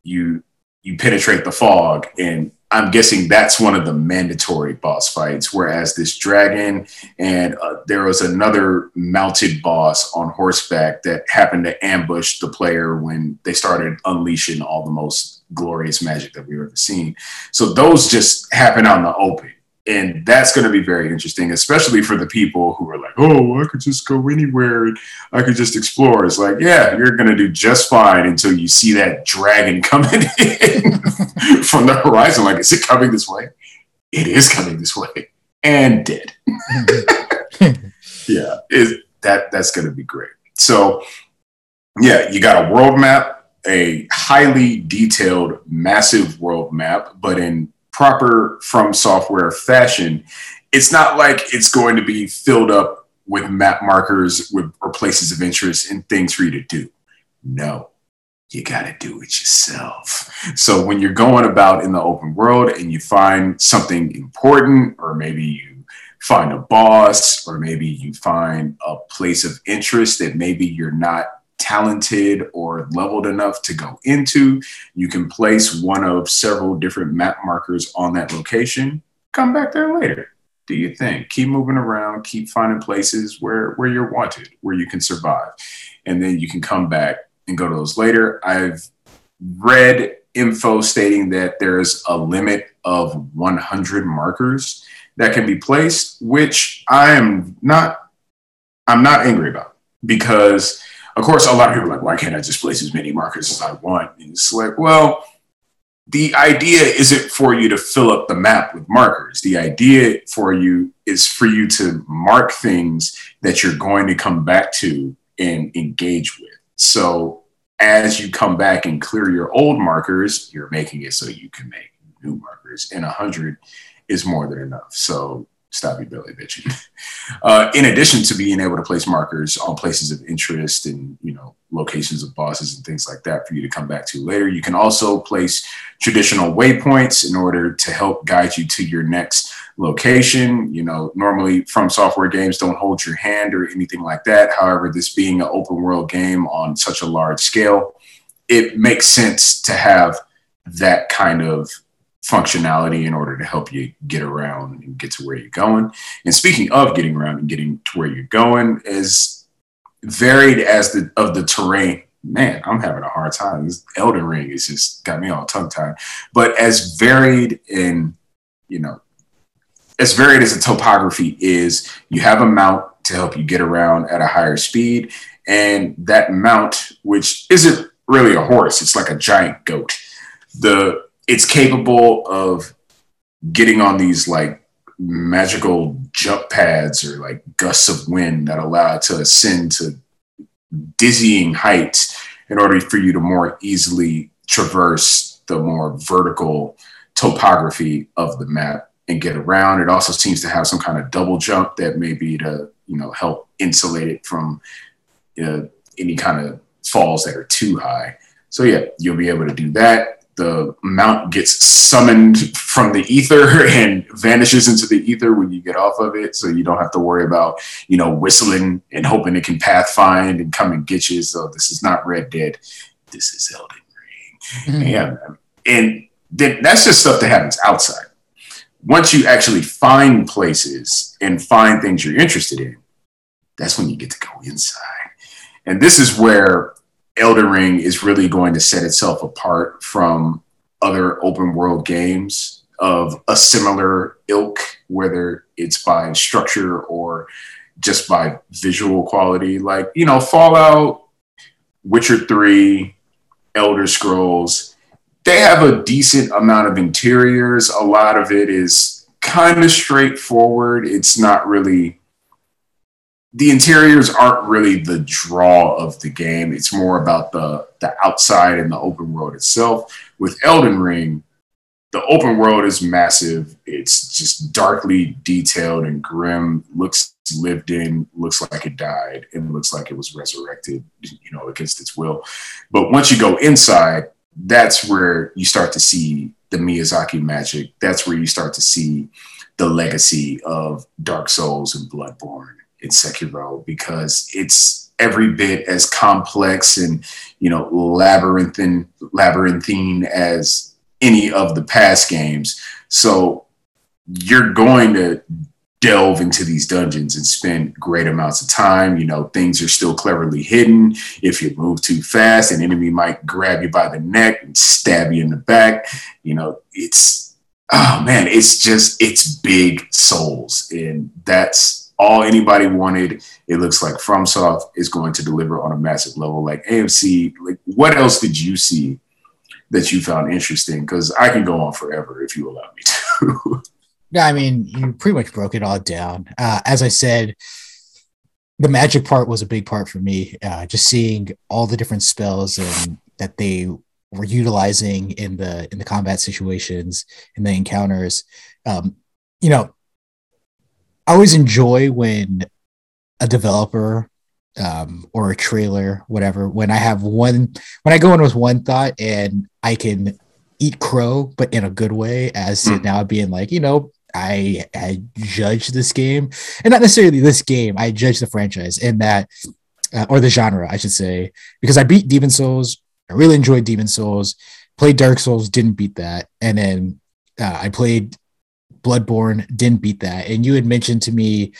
You you penetrate the fog, and I'm guessing that's one of the mandatory boss fights, whereas this dragon and uh, there was another mounted boss on horseback that happened to ambush the player when they started unleashing all the most glorious magic that we've ever seen. So those just happen out in the open. And that's going to be very interesting, especially for the people who are like, oh, I could just go anywhere and I could just explore. It's like, yeah, you're going to do just fine until you see that dragon coming in from the horizon. Like, is it coming this way? It is coming this way. And dead. Yeah, it, that that's going to be great. So, yeah, you got a world map, a highly detailed, massive world map, but in proper From Software fashion. It's not like it's going to be filled up with map markers with, or places of interest and things for you to do. No, you got to do it yourself. So when you're going about in the open world and you find something important, or maybe you find a boss, or maybe you find a place of interest that maybe you're not talented or leveled enough to go into, you can place one of several different map markers on that location. Come back there later. Do your thing. Keep moving around. Keep finding places where, where you're wanted, where you can survive. And then you can come back and go to those later. I've read info stating that there's a limit of one hundred markers that can be placed, which I am not, I'm not angry about, because of course, a lot of people are like, why can't I just place as many markers as I want? And it's like, well, the idea isn't for you to fill up the map with markers. The idea for you is for you to mark things that you're going to come back to and engage with. So as you come back and clear your old markers, you're making it so you can make new markers. And one hundred is more than enough. So stop your belly bitching. Uh, in addition to being able to place markers on places of interest and, you know, locations of bosses and things like that for you to come back to later, you can also place traditional waypoints in order to help guide you to your next location. You know, normally From Software games don't hold your hand or anything like that. However, this being an open world game on such a large scale, it makes sense to have that kind of functionality in order to help you get around and get to where you're going. And speaking of getting around and getting to where you're going, as varied as the of the terrain, man, I'm having a hard time. This Elden Ring has just got me all tongue-tied. But as varied and, you know, as varied as the topography is, you have a mount to help you get around at a higher speed. And that mount, which isn't really a horse, it's like a giant goat. The It's capable of getting on these like magical jump pads or like gusts of wind that allow it to ascend to dizzying heights in order for you to more easily traverse the more vertical topography of the map and get around. It also seems to have some kind of double jump that may be to, you know, help insulate it from, you know, any kind of falls that are too high. So yeah, you'll be able to do that. The mount gets summoned from the ether and vanishes into the ether when you get off of it. So you don't have to worry about, you know, whistling and hoping it can pathfind and come and get you. So this is not Red Dead. This is Elden Ring. Mm-hmm. Yeah, man. And th- that's just stuff that happens outside. Once you actually find places and find things you're interested in, that's when you get to go inside. And this is where Elden Ring is really going to set itself apart from other open world games of a similar ilk, whether it's by structure or just by visual quality. Like, you know, Fallout, Witcher three, Elder Scrolls, they have a decent amount of interiors. A lot of it is kind of straightforward. It's not really... The interiors aren't really the draw of the game. It's more about the, the outside and the open world itself. With Elden Ring, the open world is massive. It's just darkly detailed and grim, looks lived in, looks like it died, and looks like it was resurrected, you know, against its will. But once you go inside, that's where you start to see the Miyazaki magic. That's where you start to see the legacy of Dark Souls and Bloodborne in Sekiro, because it's every bit as complex and, you know, labyrinthine, labyrinthine as any of the past games. So you're going to delve into these dungeons and spend great amounts of time. You know, things are still cleverly hidden. If you move too fast, an enemy might grab you by the neck and stab you in the back. You know, it's oh man, it's just, it's big Souls. And that's all anybody wanted. It looks like FromSoft is going to deliver on a massive level. Like A M C, like what else did you see that you found interesting? Because I can go on forever if you allow me to. Yeah, I mean, you pretty much broke it all down. Uh, as I said, the magic part was a big part for me. Uh, just seeing all the different spells and that they were utilizing in the in the combat situations, in the encounters. Um, you know, I always enjoy when a developer um, or a trailer, whatever, when I have one, when I go in with one thought and I can eat crow, but in a good way, as to now being like, you know, I, I judge this game, and not necessarily this game, I judge the franchise in that, uh, or the genre, I should say, because I beat Demon's Souls. I really enjoyed Demon's Souls, played Dark Souls, didn't beat that. And then uh, I played Bloodborne, didn't beat that. And you had mentioned to me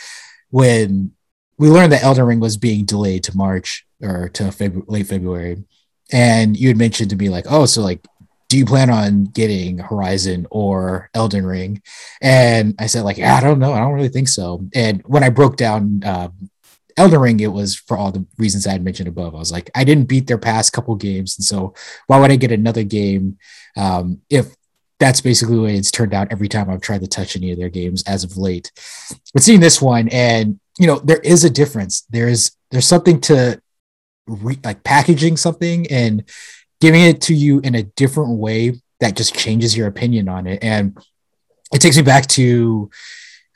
when we learned that Elden Ring was being delayed to March or to Feb- late February. And you had mentioned to me like, oh, so like, do you plan on getting Horizon or Elden Ring? And I said, like, I don't know. I don't really think so. And when I broke down um, Elden Ring, it was for all the reasons I had mentioned above. I was like, I didn't beat their past couple games. And so why would I get another game um, if that's basically the way it's turned out every time I've tried to touch any of their games as of late? But seeing this one, and, you know, there is a difference. There is, there's something to re- like packaging something and giving it to you in a different way that just changes your opinion on it. And it takes me back to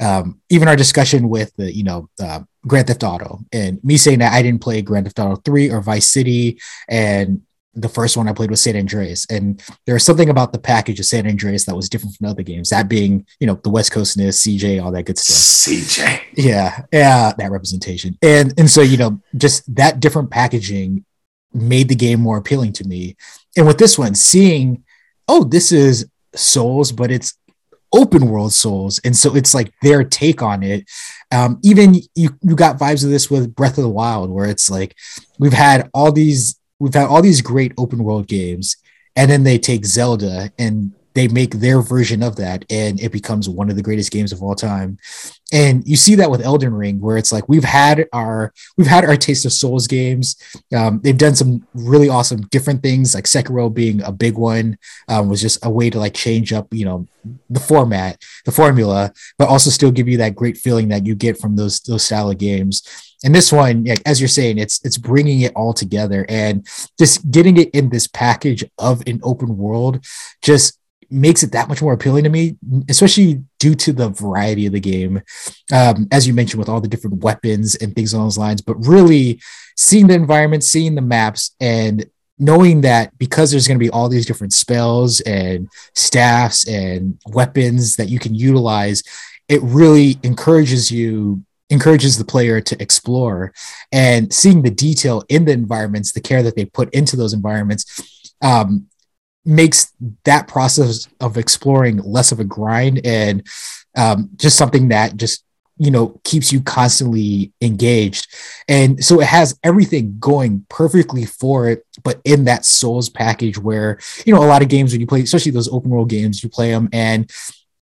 um, even our discussion with the, you know, uh, Grand Theft Auto, and me saying that I didn't play Grand Theft Auto three or Vice City. And the first one I played was San Andreas. And there was something about the package of San Andreas that was different from other games, that being, you know, the West Coastness, C J, all that good stuff. C J. Yeah. Yeah. That representation. And, and so, you know, just that different packaging made the game more appealing to me. And with this one, seeing, oh, this is Souls, but it's open world Souls, and so it's like their take on it. Um even you you got vibes of this with Breath of the Wild, where it's like we've had all these we've had all these great open world games, and then they take Zelda and they make their version of that, and it becomes one of the greatest games of all time. And you see that with Elden Ring, where it's like we've had our we've had our taste of Souls games. Um, they've done some really awesome different things, like Sekiro being a big one, um, was just a way to like change up, you know, the format, the formula, but also still give you that great feeling that you get from those those style of games. And this one, like, as you're saying, it's it's bringing it all together and just getting it in this package of an open world, just makes it that much more appealing to me, especially due to the variety of the game, um, as you mentioned, with all the different weapons and things along those lines. But really seeing the environment, seeing the maps, and knowing that because there's going to be all these different spells and staffs and weapons that you can utilize, it really encourages you encourages the player to explore. And seeing the detail in the environments, the care that they put into those environments, um, makes that process of exploring less of a grind, and um, just something that just, you know, keeps you constantly engaged. And so it has everything going perfectly for it, but in that Souls package where, you know, a lot of games when you play, especially those open world games, you play them and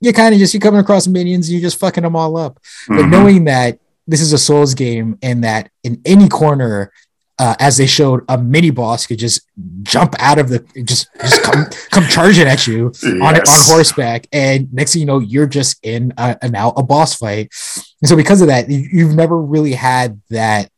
you kind of just, you're coming across minions and you're just fucking them all up. Mm-hmm. But knowing that this is a Souls game, and that in any corner, Uh, as they showed, a mini boss could just jump out of the, just just come come charging at you yes. on on horseback, and next thing you know, you're just in a, a now a boss fight. And so because of that, you, you've never really had that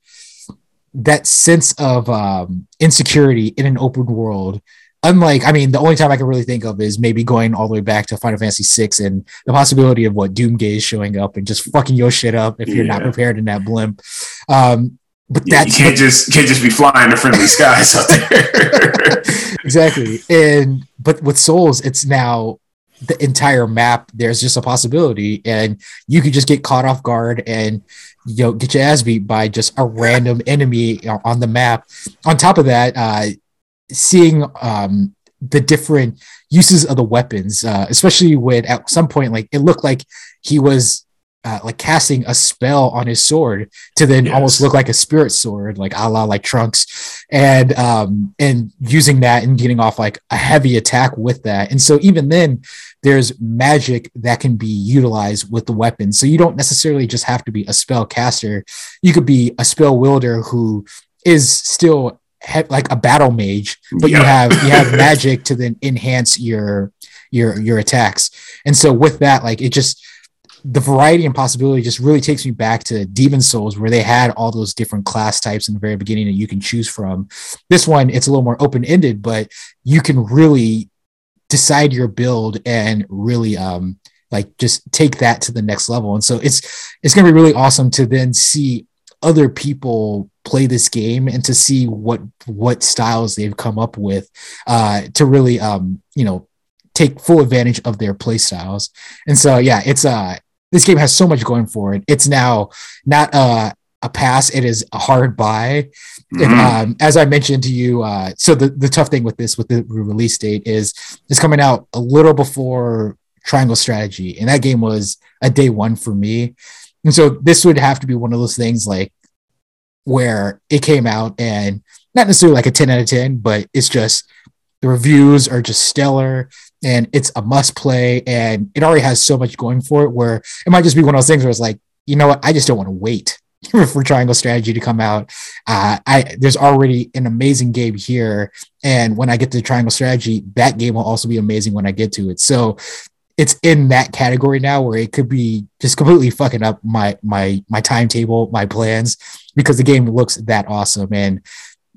that sense of um, insecurity in an open world. Unlike, I mean, the only time I can really think of is maybe going all the way back to Final Fantasy six and the possibility of what Doomgaze showing up and just fucking your shit up if you're yeah. not prepared in that blimp. Um, But yeah, that's, you can't just can't just be flying to friendly skies out there. Exactly. And but with Souls, it's now the entire map. There's just a possibility, and you could just get caught off guard and, you know, get your ass beat by just a random enemy on the map. On top of that, uh, seeing um, the different uses of the weapons, uh, especially when at some point, like it looked like he was uh, like casting a spell on his sword to then yes. almost look like a spirit sword, like a la like Trunks, and um, and using that and getting off like a heavy attack with that. And so even then, there's magic that can be utilized with the weapon. So you don't necessarily just have to be a spell caster. You could be a spell wielder who is still he- like a battle mage, but yeah. you have you have magic to then enhance your your your attacks. And so with that, like it just the variety and possibility just really takes me back to Demon's Souls, where they had all those different class types in the very beginning that you can choose from. This one, it's a little more open-ended, but you can really decide your build and really um like just take that to the next level. And so it's it's gonna be really awesome to then see other people play this game and to see what what styles they've come up with uh to really um you know take full advantage of their play styles. And so yeah, it's uh this game has so much going for it. It's now not uh a pass, it is a hard buy. Mm-hmm. And, um, as I mentioned to you, uh, so the, the tough thing with this, with the release date, is it's coming out a little before Triangle Strategy, and that game was a day one for me. And so this would have to be one of those things like where it came out and not necessarily like a ten out of ten, but it's just the reviews are just stellar and it's a must play, and it already has so much going for it where it might just be one of those things where it's like, you know what, I just don't want to wait for Triangle Strategy to come out. Uh, I there's already an amazing game here, and when I get to Triangle Strategy, that game will also be amazing when I get to it. So it's in that category now where it could be just completely fucking up my my my timetable, my plans, because the game looks that awesome. And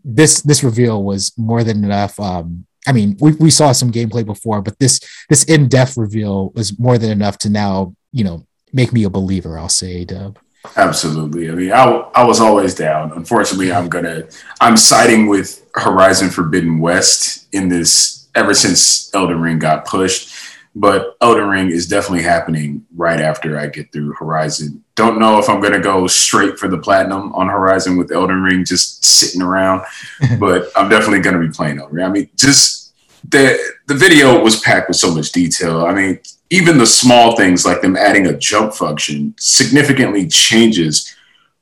this this reveal was more than enough. Um, I mean, we we saw some gameplay before, but this this in-depth reveal was more than enough to now, you know, make me a believer, I'll say, Dub. Absolutely. I mean, I, I was always down. Unfortunately, I'm gonna I'm siding with Horizon Forbidden West in this ever since Elden Ring got pushed. But Elden Ring is definitely happening right after I get through Horizon. Don't know if I'm gonna go straight for the platinum on Horizon with Elden Ring just sitting around, but I'm definitely gonna be playing Elden Ring. I mean, just the the video was packed with so much detail. I mean, even the small things like them adding a jump function significantly changes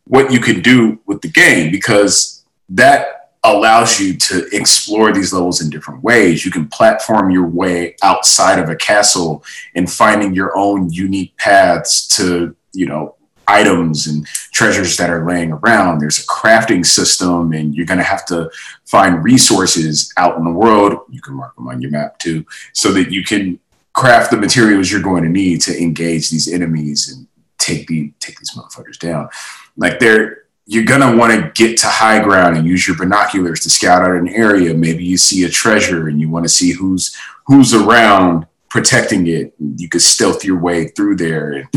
what you can do with the game, because that allows you to explore these levels in different ways. You can platform your way outside of a castle and finding your own unique paths to, you know, items and treasures that are laying around. There's a crafting system, and you're going to have to find resources out in the world. You can mark them on your map too, so that you can craft the materials you're going to need to engage these enemies and take the take these motherfuckers down. Like, they're you're gonna want to get to high ground and use your binoculars to scout out an area. Maybe you see a treasure and you want to see who's who's around protecting it. You could stealth your way through there. And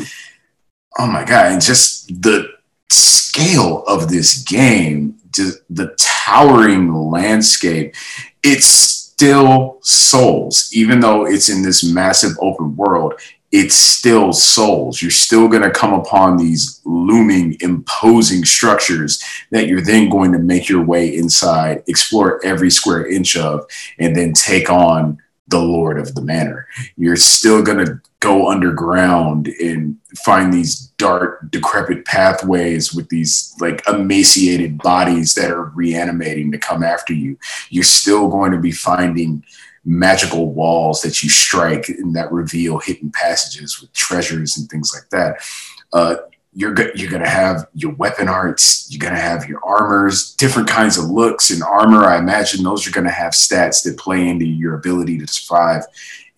oh my god, and just the scale of this game, just the towering landscape. It's still Souls, even though it's in this massive open world. It's still Souls. You're still going to come upon these looming, imposing structures that you're then going to make your way inside, explore every square inch of, and then take on the Lord of the Manor. You're still going to go underground and find these dark, decrepit pathways with these like emaciated bodies that are reanimating to come after you. You're still going to be finding magical walls that you strike and that reveal hidden passages with treasures and things like that. Uh, you're go- you're going to have your weapon arts. You're going to have your armors, different kinds of looks and armor. I imagine those are going to have stats that play into your ability to survive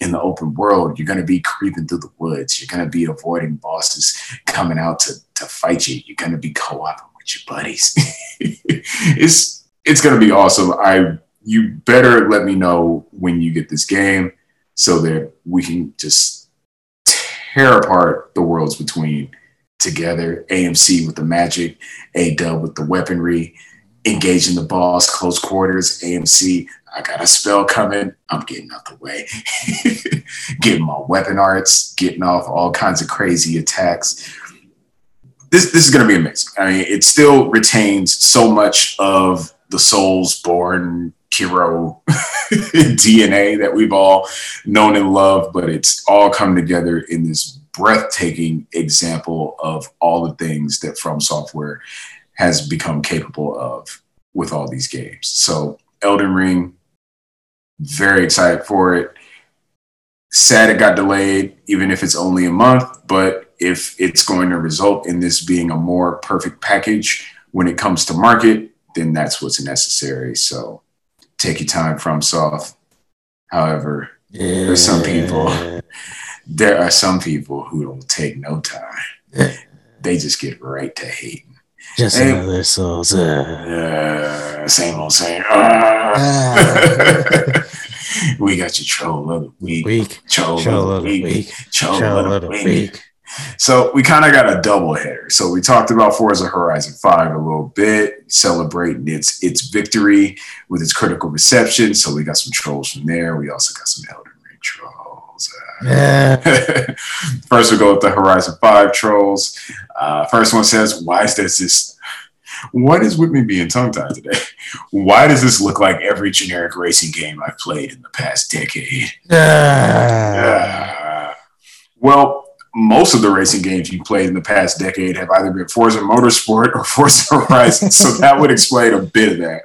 in the open world. You're going to be creeping through the woods. You're going to be avoiding bosses coming out to, to fight you. You're going to be co-oping with your buddies. it's it's going to be awesome. I you better let me know when you get this game so that we can just tear apart the worlds between together. A M C with the magic, A-Dub with the weaponry, engaging the boss, close quarters. A M C, I got a spell coming, I'm getting out the way. Getting my weapon arts, getting off all kinds of crazy attacks. This this is going to be amazing. I mean, it still retains so much of the Soulsborne Kiro D N A that we've all known and loved, but it's all come together in this breathtaking example of all the things that FromSoftware has become capable of with all these games. So Elden Ring, very excited for it. Sad it got delayed, even if it's only a month, but if it's going to result in this being a more perfect package when it comes to market, then that's what's necessary. So take your time, FromSoft. However, yeah. there's some people, there are some people who don't take no time. Yeah. They just get right to hating. Just hey, another Souls. Uh, uh, same old same. Uh. Uh. We got your troll of the week. week. Troll, troll of the week. week. Troll, troll of the week. week. So we kind of got a double header. So we talked about Forza Horizon five a little bit, celebrating its its victory with its critical reception. So we got some trolls from there. We also got some Elden Ring trolls. Uh, yeah. First, we go with the Horizon five trolls. Uh, first one says, "Why is this this? What is with me being tongue-tied today? Why does this look like every generic racing game I've played in the past decade?" Ah. Uh, well. Most of the racing games you played in the past decade have either been Forza Motorsport or Forza Horizon, so that would explain a bit of that.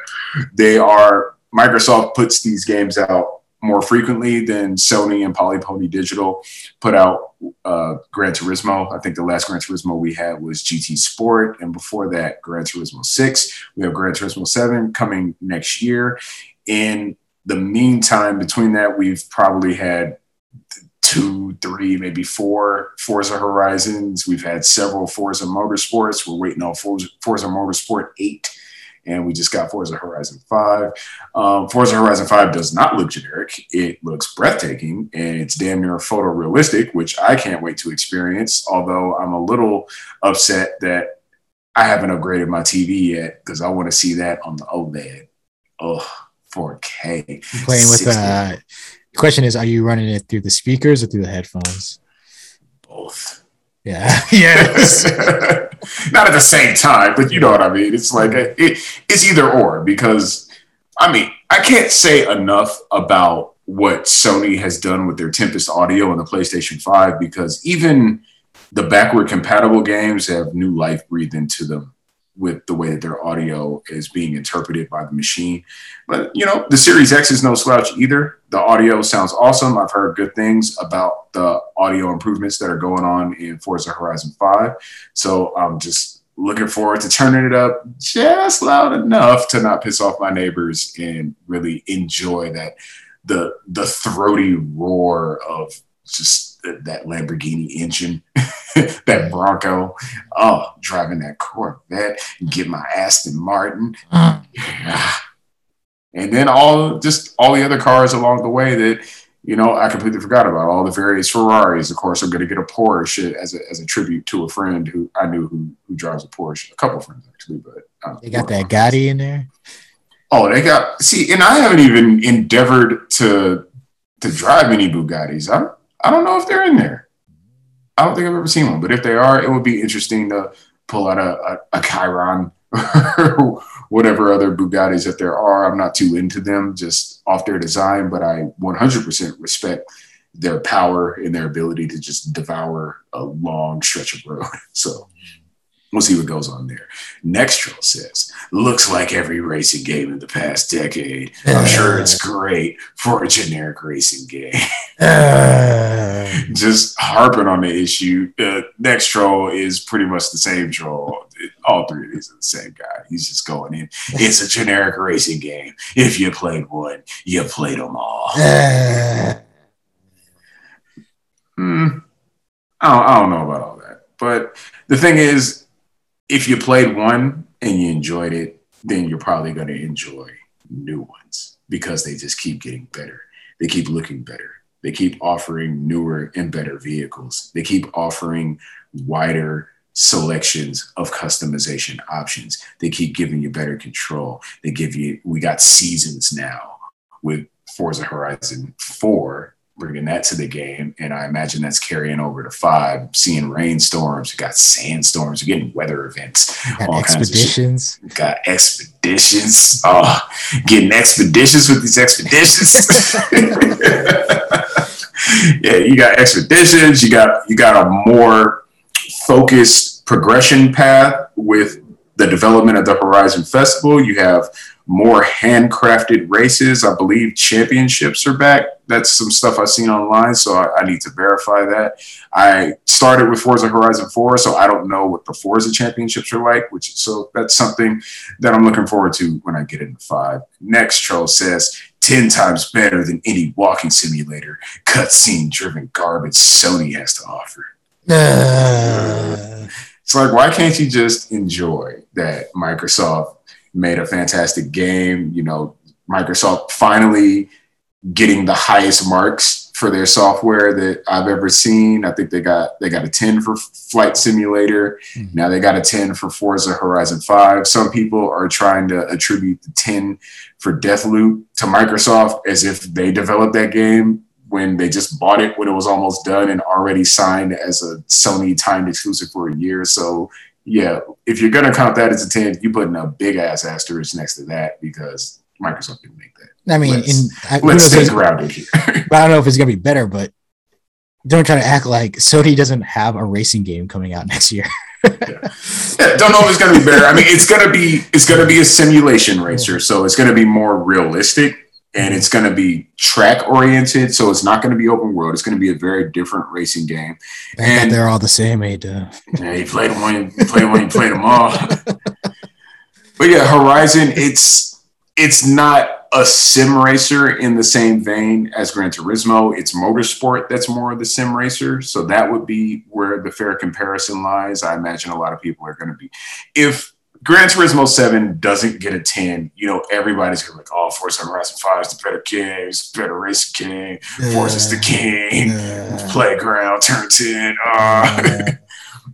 They are Microsoft puts these games out more frequently than Sony and Polypony Digital put out uh, Gran Turismo. I think the last Gran Turismo we had was G T Sport, and before that, Gran Turismo six. We have Gran Turismo seven coming next year. In the meantime, between that, we've probably had two, three, maybe four Forza Horizons. We've had several Forza Motorsports. We're waiting on Forza, Forza Motorsport eight, and we just got Forza Horizon five. Um, Forza Horizon five does not look generic. It looks breathtaking, and it's damn near photorealistic, which I can't wait to experience, although I'm a little upset that I haven't upgraded my T V yet because I want to see that on the OLED. Oh, four K. You're playing with that. Uh... Question is, are you running it through the speakers or through the headphones? Both. Yeah. Yes. Not at the same time, but you know what I mean. It's like a, it, it's either or, because I mean, I can't say enough about what Sony has done with their Tempest audio on the PlayStation five, because even the backward compatible games have new life breathed into them with the way that their audio is being interpreted by the machine. But, you know, the Series X is no slouch either. The audio sounds awesome. I've heard good things about the audio improvements that are going on in Forza Horizon five. So I'm just looking forward to turning it up just loud enough to not piss off my neighbors and really enjoy that the the throaty roar of just that Lamborghini engine, that Bronco, oh, driving that Corvette, get my Aston Martin, uh-huh. yeah. and then all just all the other cars along the way that, you know, I completely forgot about. All the various Ferraris, of course. I'm going to get a Porsche as a as a tribute to a friend who I knew who who drives a Porsche. A couple friends actually, but um, they got that Gotti in there. Oh, they got see, and I haven't even endeavored to to drive any Bugattis. I I don't know if they're in there. I don't think I've ever seen one, but if they are, it would be interesting to pull out a, a, a Chiron or whatever other Bugattis that there are. I'm not too into them just off their design, but I one hundred percent respect their power and their ability to just devour a long stretch of road. So we'll see what goes on there. Next troll says, looks like every racing game in the past decade. I'm sure it's great for a generic racing game. Just harping on the issue. Uh, next troll is pretty much the same troll. All three of these are the same guy. He's just going in. It's a generic racing game. If you played one, you played them all. mm, I, don't, I don't know about all that. But the thing is, if you played one and you enjoyed it, then you're probably going to enjoy new ones because they just keep getting better. They keep looking better. They keep offering newer and better vehicles. They keep offering wider selections of customization options. They keep giving you better control. They give you, we got seasons now with Forza Horizon four. Bringing that to the game, and I imagine that's carrying over to five. Seeing rainstorms, you got sandstorms, you're getting weather events, got all expeditions. Kinds of shit. Got expeditions. Oh, getting expeditions with these expeditions. Yeah, you got expeditions. You got you got a more focused progression path with the development of the Horizon Festival. You have more handcrafted races. I believe championships are back. That's some stuff I've seen online, so I, I need to verify that. I started with Forza Horizon four, so I don't know what the Forza championships are like, which so that's something that I'm looking forward to when I get into five. Next troll says, ten times better than any walking simulator, cutscene-driven garbage Sony has to offer. Uh. It's like, why can't you just enjoy that Microsoft made a fantastic game? You know, Microsoft finally getting the highest marks for their software that I've ever seen. I think they got they got a ten for Flight Simulator. Mm-hmm. Now they got a ten for Forza Horizon five. Some people are trying to attribute the ten for Deathloop to Microsoft as if they developed that game when they just bought it when it was almost done and already signed as a Sony timed exclusive for a year. So yeah, if you're going to count that as a ten, you're putting a big ass asterisk next to that because Microsoft didn't make that. I mean, let's, in, I, let's stay grounded here. I don't know if it's going to be better, but don't try to act like Sony doesn't have a racing game coming out next year. yeah. Yeah, don't know if it's going to be better. I mean, it's going to be it's going to be a simulation racer, so it's going to be more realistic and it's going to be track oriented. So it's not going to be open world. It's going to be a very different racing game. Back and they're all the same, eh? Duh. Yeah, you played them one, you played one, you played them all. But yeah, Horizon, it's. It's not a sim racer in the same vein as Gran Turismo. It's motorsport that's more of the sim racer. So that would be where the fair comparison lies. I imagine a lot of people are going to be. If Gran Turismo seven doesn't get a ten, you know, everybody's going to be like, oh, Forza Horizon five is the better game. It's the better race king. Yeah. Forza's the king. Yeah. Playground, turn ten. Uh. Yeah.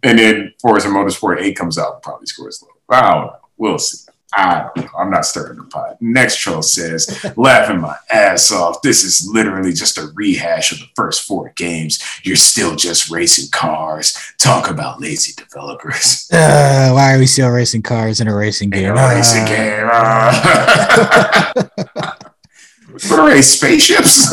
And then Forza Motorsport eight comes out and probably scores low. Wow. We'll see. I don't know. I'm not stirring the pot. Next troll says, laughing my ass off. This is literally just a rehash of the first four games. You're still just racing cars. Talk about lazy developers. Uh, why are we still racing cars in a racing game? In a racing uh, game. Uh. For race spaceships.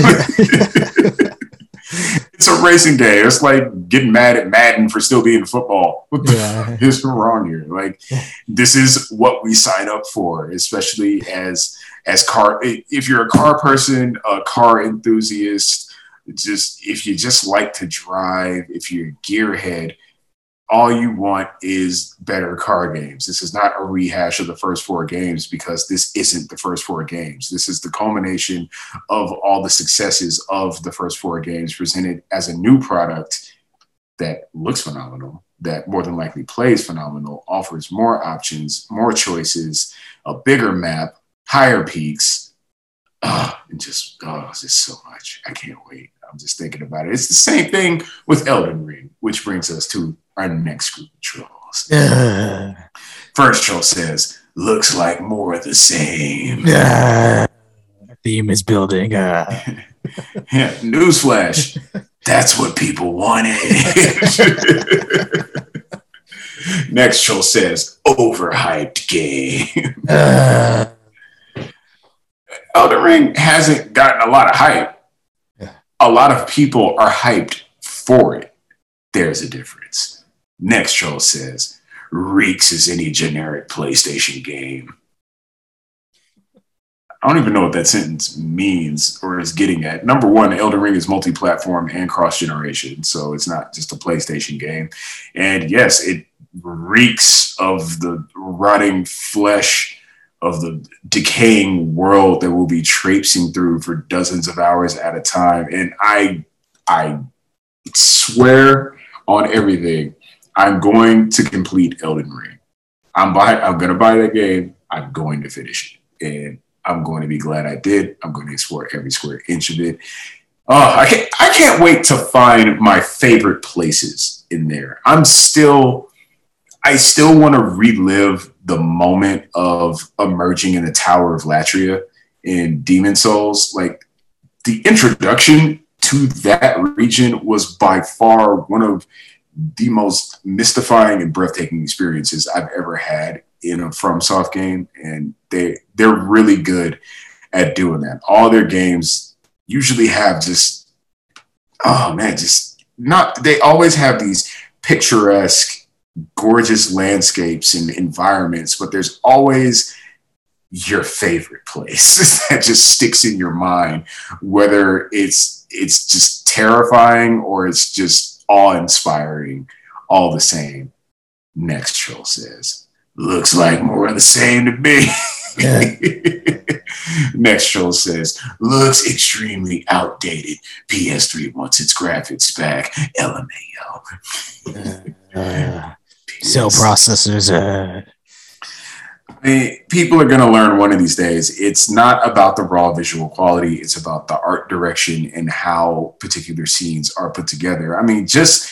It's a racing game. It's like getting mad at Madden for still being football. What the yeah. f- is wrong here? Like, this is what we sign up for, especially as as car. If you're a car person, a car enthusiast, just if you just like to drive, if you're a gearhead, all you want is better car games. This is not a rehash of the first four games because this isn't the first four games. This is the culmination of all the successes of the first four games presented as a new product that looks phenomenal, that more than likely plays phenomenal, offers more options, more choices, a bigger map, higher peaks, uh, and just, oh, just so much. I can't wait. I'm just thinking about it. It's the same thing with Elden Ring, which brings us to our next group of trolls. Uh, First troll says, looks like more of the same. Uh, theme is building. Uh. Yeah, newsflash. That's what people wanted. Next troll says, overhyped game. uh. Elden Ring hasn't gotten a lot of hype. A lot of people are hyped for it. There's a difference. Next troll says, reeks as any generic PlayStation game. I don't even know what that sentence means or is getting at. Number one, Elden Ring is multi-platform and cross-generation, so it's not just a PlayStation game. And yes, it reeks of the rotting flesh of the decaying world that we'll be traipsing through for dozens of hours at a time. And I I swear on everything, I'm going to complete Elden Ring. I'm buy, I'm going to buy that game. I'm going to finish it. And I'm going to be glad I did. I'm going to explore every square inch of it. Oh, I can't, I can't wait to find my favorite places in there. I'm still... I still want to relive the moment of emerging in the Tower of Latria in Demon's Souls. Like, the introduction to that region was by far one of the most mystifying and breathtaking experiences I've ever had in a FromSoft game. And they, they're really good at doing that. All their games usually have just oh man, just not, they always have these picturesque, gorgeous landscapes and environments, but there's always your favorite place that just sticks in your mind, whether it's it's just terrifying or it's just awe-inspiring, all the same. Next troll says, looks like more of the same to me. Next troll says, looks extremely outdated. P S three wants its graphics back. L M A O. uh, uh, cell processors. Uh. I mean, people are going to learn one of these days. It's not about the raw visual quality. It's about the art direction and how particular scenes are put together. I mean, just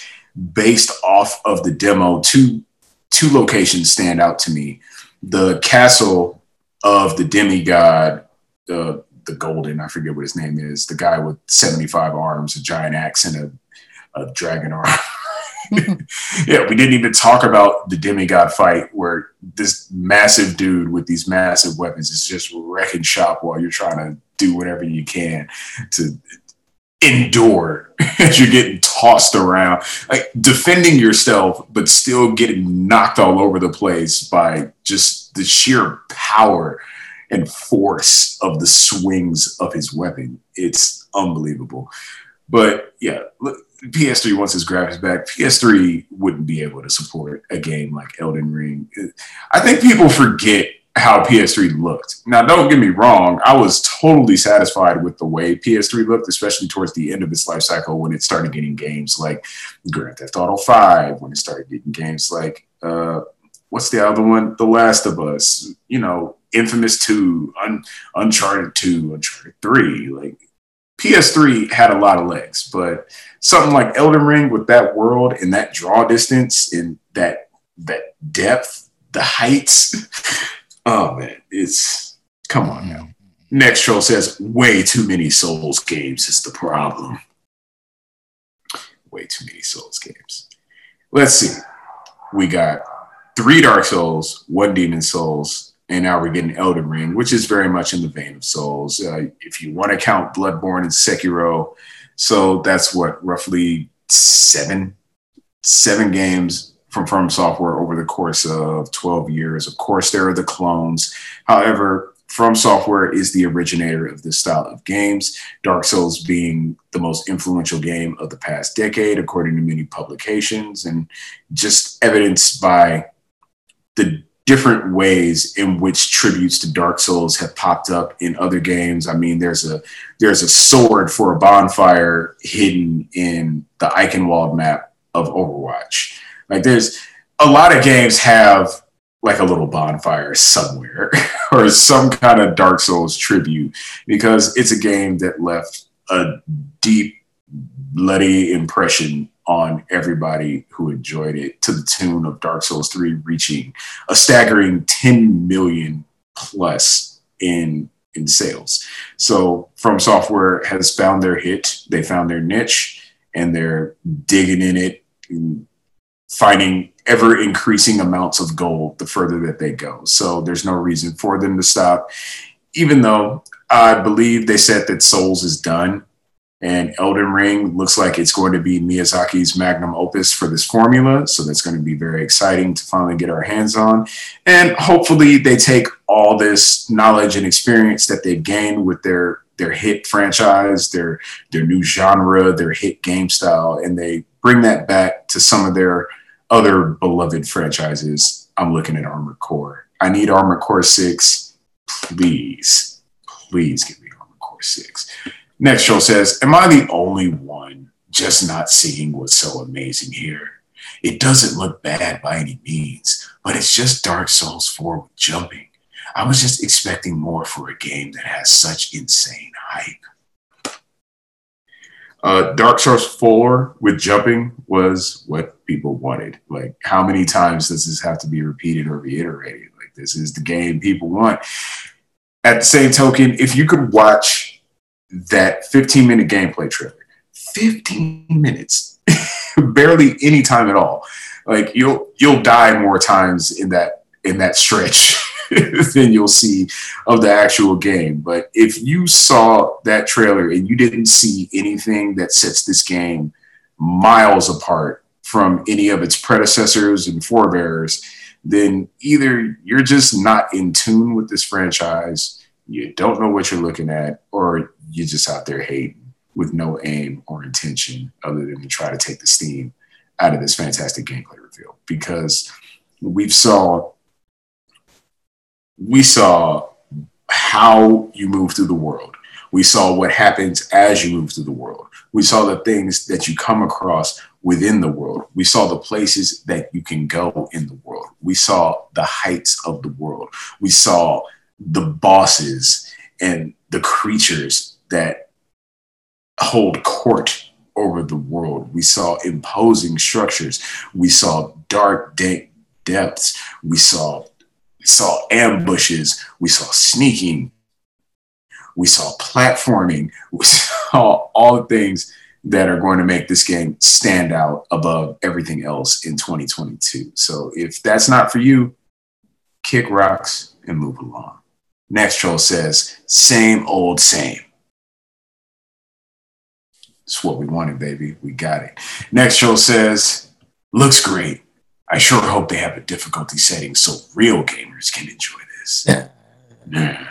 based off of the demo, two two locations stand out to me. The castle of the demigod, uh, the golden, I forget what his name is, the guy with seventy-five arms, a giant axe, and a, a dragon arm. Yeah, we didn't even talk about the demigod fight where this massive dude with these massive weapons is just wrecking shop while you're trying to do whatever you can to endure as you're getting tossed around, like defending yourself, but still getting knocked all over the place by just the sheer power and force of the swings of his weapon. It's unbelievable. But yeah, look, P S three wants his graphics back. P S three wouldn't be able to support a game like Elden Ring. I think people forget how P S three looked. Now, don't get me wrong. I was totally satisfied with the way P S three looked, especially towards the end of its life cycle when it started getting games like Grand Theft Auto five, when it started getting games like, uh, what's the other one? The Last of Us, you know, Infamous two, Un- Uncharted two, Uncharted three, like, P S three had a lot of legs, but something like Elden Ring with that world and that draw distance and that that depth, the heights. Oh man, it's come on now. Next troll says, way too many Souls games is the problem. Way too many Souls games. Let's see. We got three Dark Souls, one Demon Souls, and now we're getting Elden Ring, which is very much in the vein of Souls. Uh, if you want to count Bloodborne and Sekiro, so that's what, roughly seven, seven games from FromSoftware over the course of twelve years. Of course, there are the clones. However, FromSoftware is the originator of this style of games, Dark Souls being the most influential game of the past decade, according to many publications, and just evidenced by the different ways in which tributes to Dark Souls have popped up in other games. I mean, there's a there's a sword for a bonfire hidden in the Eichenwald map of Overwatch. Like, there's a lot of games have like a little bonfire somewhere or some kind of Dark Souls tribute, because it's a game that left a deep, bloody impression on everybody who enjoyed it, to the tune of Dark Souls three reaching a staggering ten million plus in in sales. So FromSoftware has found their hit, they found their niche, and they're digging in it and finding ever increasing amounts of gold the further that they go. So there's no reason for them to stop, even though I believe they said that Souls is done. And Elden Ring looks like it's going to be Miyazaki's magnum opus for this formula. So that's going to be very exciting to finally get our hands on. And hopefully they take all this knowledge and experience that they've gained with their, their hit franchise, their, their new genre, their hit game style, and they bring that back to some of their other beloved franchises. I'm looking at Armored Core. I need Armored Core six. Please, please give me Armored Core six. Next show says, am I the only one just not seeing what's so amazing here? It doesn't look bad by any means, but it's just Dark Souls four with jumping. I was just expecting more for a game that has such insane hype. Uh, Dark Souls four with jumping was what people wanted. Like, how many times does this have to be repeated or reiterated? Like, this is the game people want. At the same token, if you could watch that fifteen minute gameplay trailer, fifteen minutes, barely any time at all. Like, you'll, you'll die more times in that, in that stretch than you'll see of the actual game. But if you saw that trailer and you didn't see anything that sets this game miles apart from any of its predecessors and forebears, then either you're just not in tune with this franchise, you don't know what you're looking at, or you're just out there hating with no aim or intention other than to try to take the steam out of this fantastic gameplay reveal. Because we've saw, we saw how you move through the world. We saw what happens as you move through the world. We saw the things that you come across within the world. We saw the places that you can go in the world. We saw the heights of the world. We saw the bosses and the creatures that hold court over the world. We saw imposing structures. We saw dark, dank depths. We saw, we saw ambushes. We saw sneaking. We saw platforming. We saw all the things that are going to make this game stand out above everything else in twenty twenty-two. So if that's not for you, kick rocks and move along. Next troll says, same old same. It's what we wanted, baby. We got it. Next troll says, looks great. I sure hope they have a difficulty setting so real gamers can enjoy this. Yeah.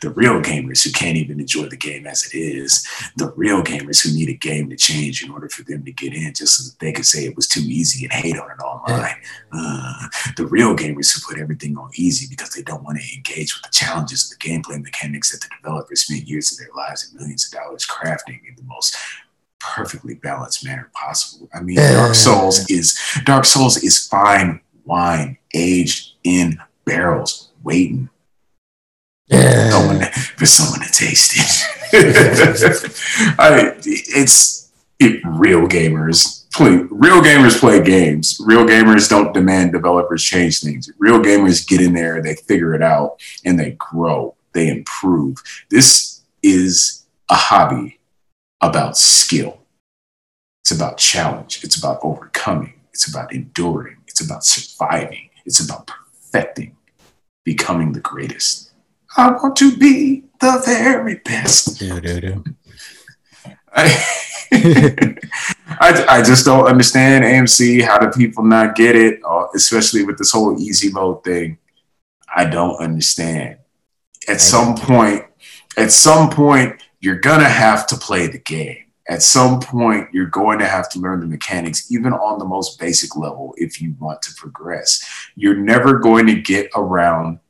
The real gamers who can't even enjoy the game as it is. The real gamers who need a game to change in order for them to get in just so that they could say it was too easy and hate on it online. Uh, the real gamers who put everything on easy because they don't want to engage with the challenges of the gameplay mechanics that the developers spent years of their lives and millions of dollars crafting in the most perfectly balanced manner possible. I mean, Dark Souls is Dark Souls is fine wine aged in barrels, waiting. Yeah. Someone, for someone to taste it. I, it's it, real gamers play. Real gamers play games. Real gamers don't demand developers change things. Real gamers get in there, they figure it out, and they grow. They improve. This is a hobby about skill. It's about challenge. It's about overcoming. It's about enduring. It's about surviving. It's about perfecting, becoming the greatest. I want to be the very best. Do, do, do. I, I, I just don't understand A M C. How do people not get it? Oh, especially with this whole easy mode thing. I don't understand. At some point, at some point, you're going to have to play the game. At some point, you're going to have to learn the mechanics, even on the most basic level, if you want to progress. You're never going to get around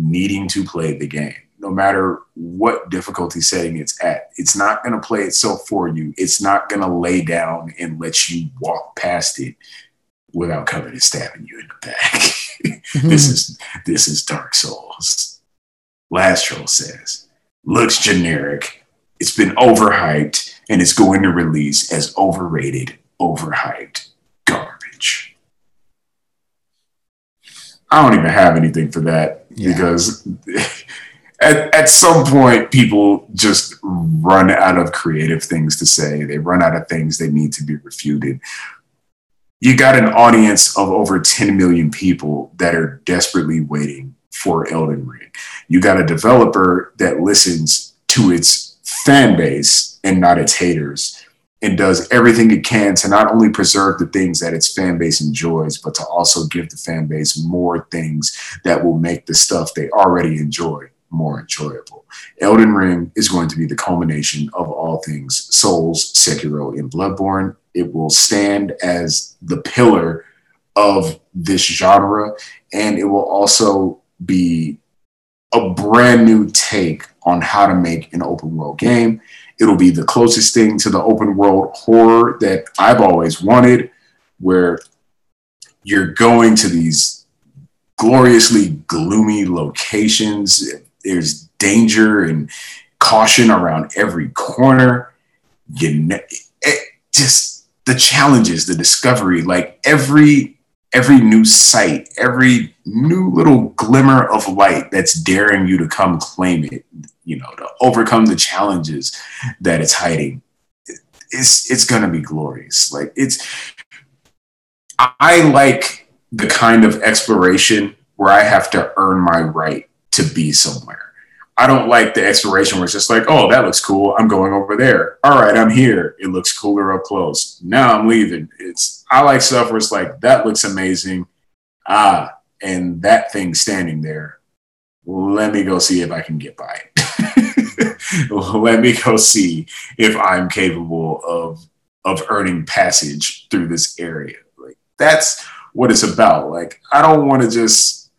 needing to play the game, no matter what difficulty setting it's at. It's not going to play itself for you. It's not going to lay down and let you walk past it without coming and stabbing you in the back. Mm-hmm. This is this is Dark Souls. Last troll says, looks generic. It's been overhyped, and it's going to release as overrated, overhyped garbage. I don't even have anything for that. Yeah. Because at, at some point, people just run out of creative things to say. They run out of things they need to be refuted. You got an audience of over ten million people that are desperately waiting for Elden Ring. You got a developer that listens to its fan base and not its haters, and does everything it can to not only preserve the things that its fan base enjoys, but to also give the fan base more things that will make the stuff they already enjoy more enjoyable. Elden Ring is going to be the culmination of all things Souls, Sekiro, and Bloodborne. It will stand as the pillar of this genre, and it will also be a brand new take on how to make an open world game. It'll be the closest thing to the open world horror that I've always wanted, where you're going to these gloriously gloomy locations. There's danger and caution around every corner. You know, it, just the challenges, the discovery, like every every new sight, every new little glimmer of light that's daring you to come claim it, you know, to overcome the challenges that it's hiding. It's, it's going to be glorious. Like it's, I like the kind of exploration where I have to earn my right to be somewhere. I don't like the exploration where it's just like, oh, that looks cool. I'm going over there. All right, I'm here. It looks cooler up close. Now I'm leaving. It's I like stuff where it's like, that looks amazing. Ah, and that thing standing there. Let me go see if I can get by it. Let me go see if I'm capable of of earning passage through this area. Like, that's what it's about. Like, I don't want to just,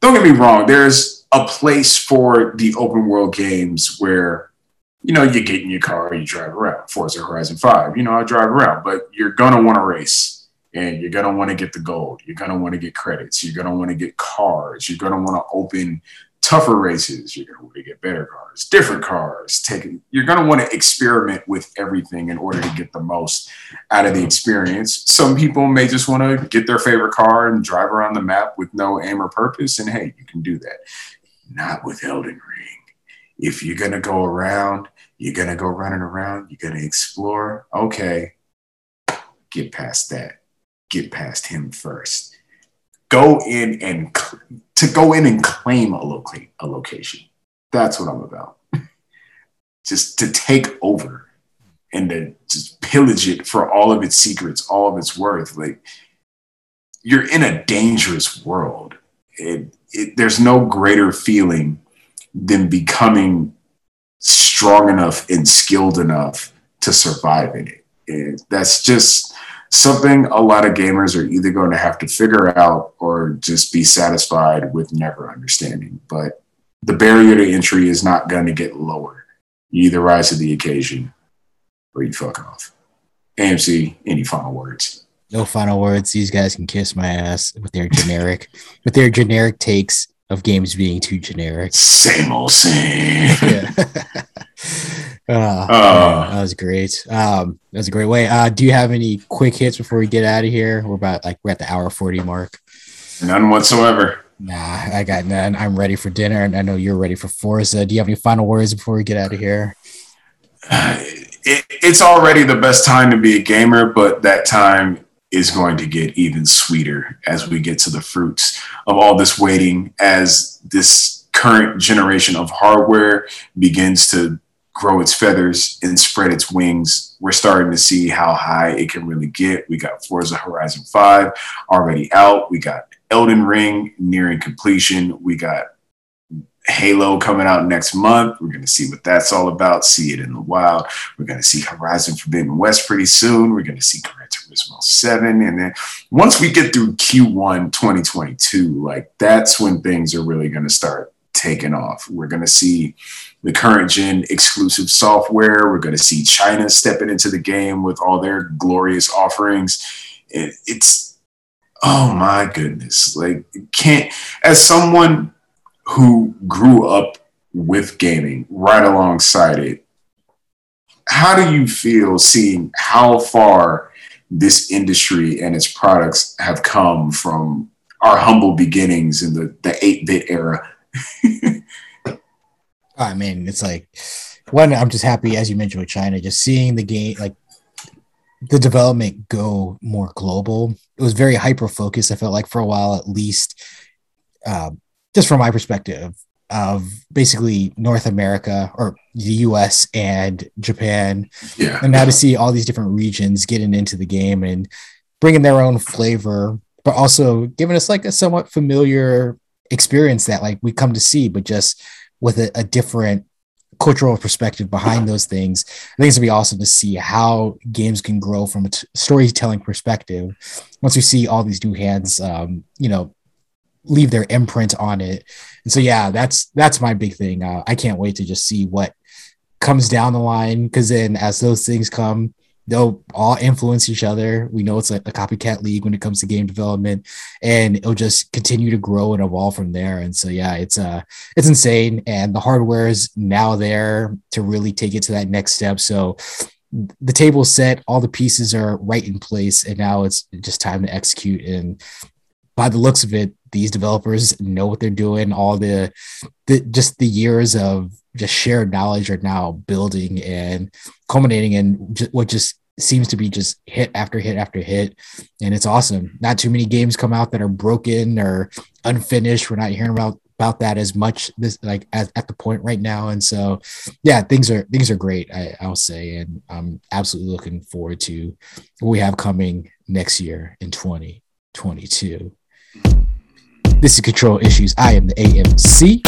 don't get me wrong. There's a place for the open world games where, you know, you get in your car, you drive around. Forza Horizon five, you know, I drive around, but you're going to want to race and you're going to want to get the gold. You're going to want to get credits. You're going to want to get cars. You're going to want to open tougher races. You're going to want to get better cars, different cars. Taking, you're going to want to experiment with everything in order to get the most out of the experience. Some people may just want to get their favorite car and drive around the map with no aim or purpose. And hey, you can do that. Not with Elden Ring. If you're going to go around, you're going to go running around. You're going to explore. Okay. Get past that. Get past him first. Go in and cl- to go in and claim a, loca- a location. That's what I'm about. Just to take over and to just pillage it for all of its secrets, all of its worth. Like, you're in a dangerous world. It, it, there's no greater feeling than becoming strong enough and skilled enough to survive in it. it that's just something a lot of gamers are either going to have to figure out or just be satisfied with never understanding. But the barrier to entry is not going to get lower. You either rise to the occasion or you fuck off. A M C, any final words? No final words. These guys can kiss my ass with their generic with their generic takes of games being too generic. Same old same. Yeah. Uh, uh, man, that was great. Um, that was a great way. Uh, do you have any quick hits before we get out of here? We're about like we're at the hour forty mark. None whatsoever. Nah, I got none. I'm ready for dinner, and I know you're ready for Forza. Do you have any final words before we get out of here? Uh, it, it's already the best time to be a gamer, but that time is going to get even sweeter as we get to the fruits of all this waiting, as this current generation of hardware begins to grow its feathers and spread its wings. We're starting to see how high it can really get. We got Forza Horizon five already out. We got Elden Ring nearing completion. We got Halo coming out next month. We're going to see what that's all about. See it in the wild. We're going to see Horizon Forbidden West pretty soon. We're going to see Gran Turismo seven. And then once we get through Q one twenty twenty-two, like, that's when things are really going to start taking off. We're going to see the current gen exclusive software. We're going to see China stepping into the game with all their glorious offerings. It, it's, oh my goodness. Like, can't, as someone who grew up with gaming right alongside it, how do you feel seeing how far this industry and its products have come from our humble beginnings in the, the eight-bit era? I mean, it's like, one, I'm just happy, as you mentioned with China, just seeing the game, like the development go more global. It was very hyper-focused, I felt like, for a while, at least, uh, just from my perspective, of basically North America or the U S and Japan. Yeah. And now to see all these different regions getting into the game and bringing their own flavor, but also giving us like a somewhat familiar experience that like we come to see, but just with a, a different cultural perspective behind those things. I think it's gonna be awesome to see how games can grow from a t- storytelling perspective. Once we see all these new hands, um, you know, leave their imprint on it. And so, yeah, that's, that's my big thing. Uh, I can't wait to just see what comes down the line. Cause then as those things come, they'll all influence each other. We know it's like a copycat league when it comes to game development, and it'll just continue to grow and evolve from there. And so, yeah, it's uh, it's insane. And the hardware is now there to really take it to that next step. So the table's set, all the pieces are right in place, and now it's just time to execute. And by the looks of it, these developers know what they're doing. All the, the just the years of just shared knowledge are now building and culminating in what just seems to be just hit after hit after hit, and it's awesome. Not too many games come out that are broken or unfinished. We're not hearing about about that as much this like as at the point right now. And so yeah, things are things are great, I, I'll say, and I'm absolutely looking forward to what we have coming next year in twenty twenty-two. This is Control Issues. I am the A M C.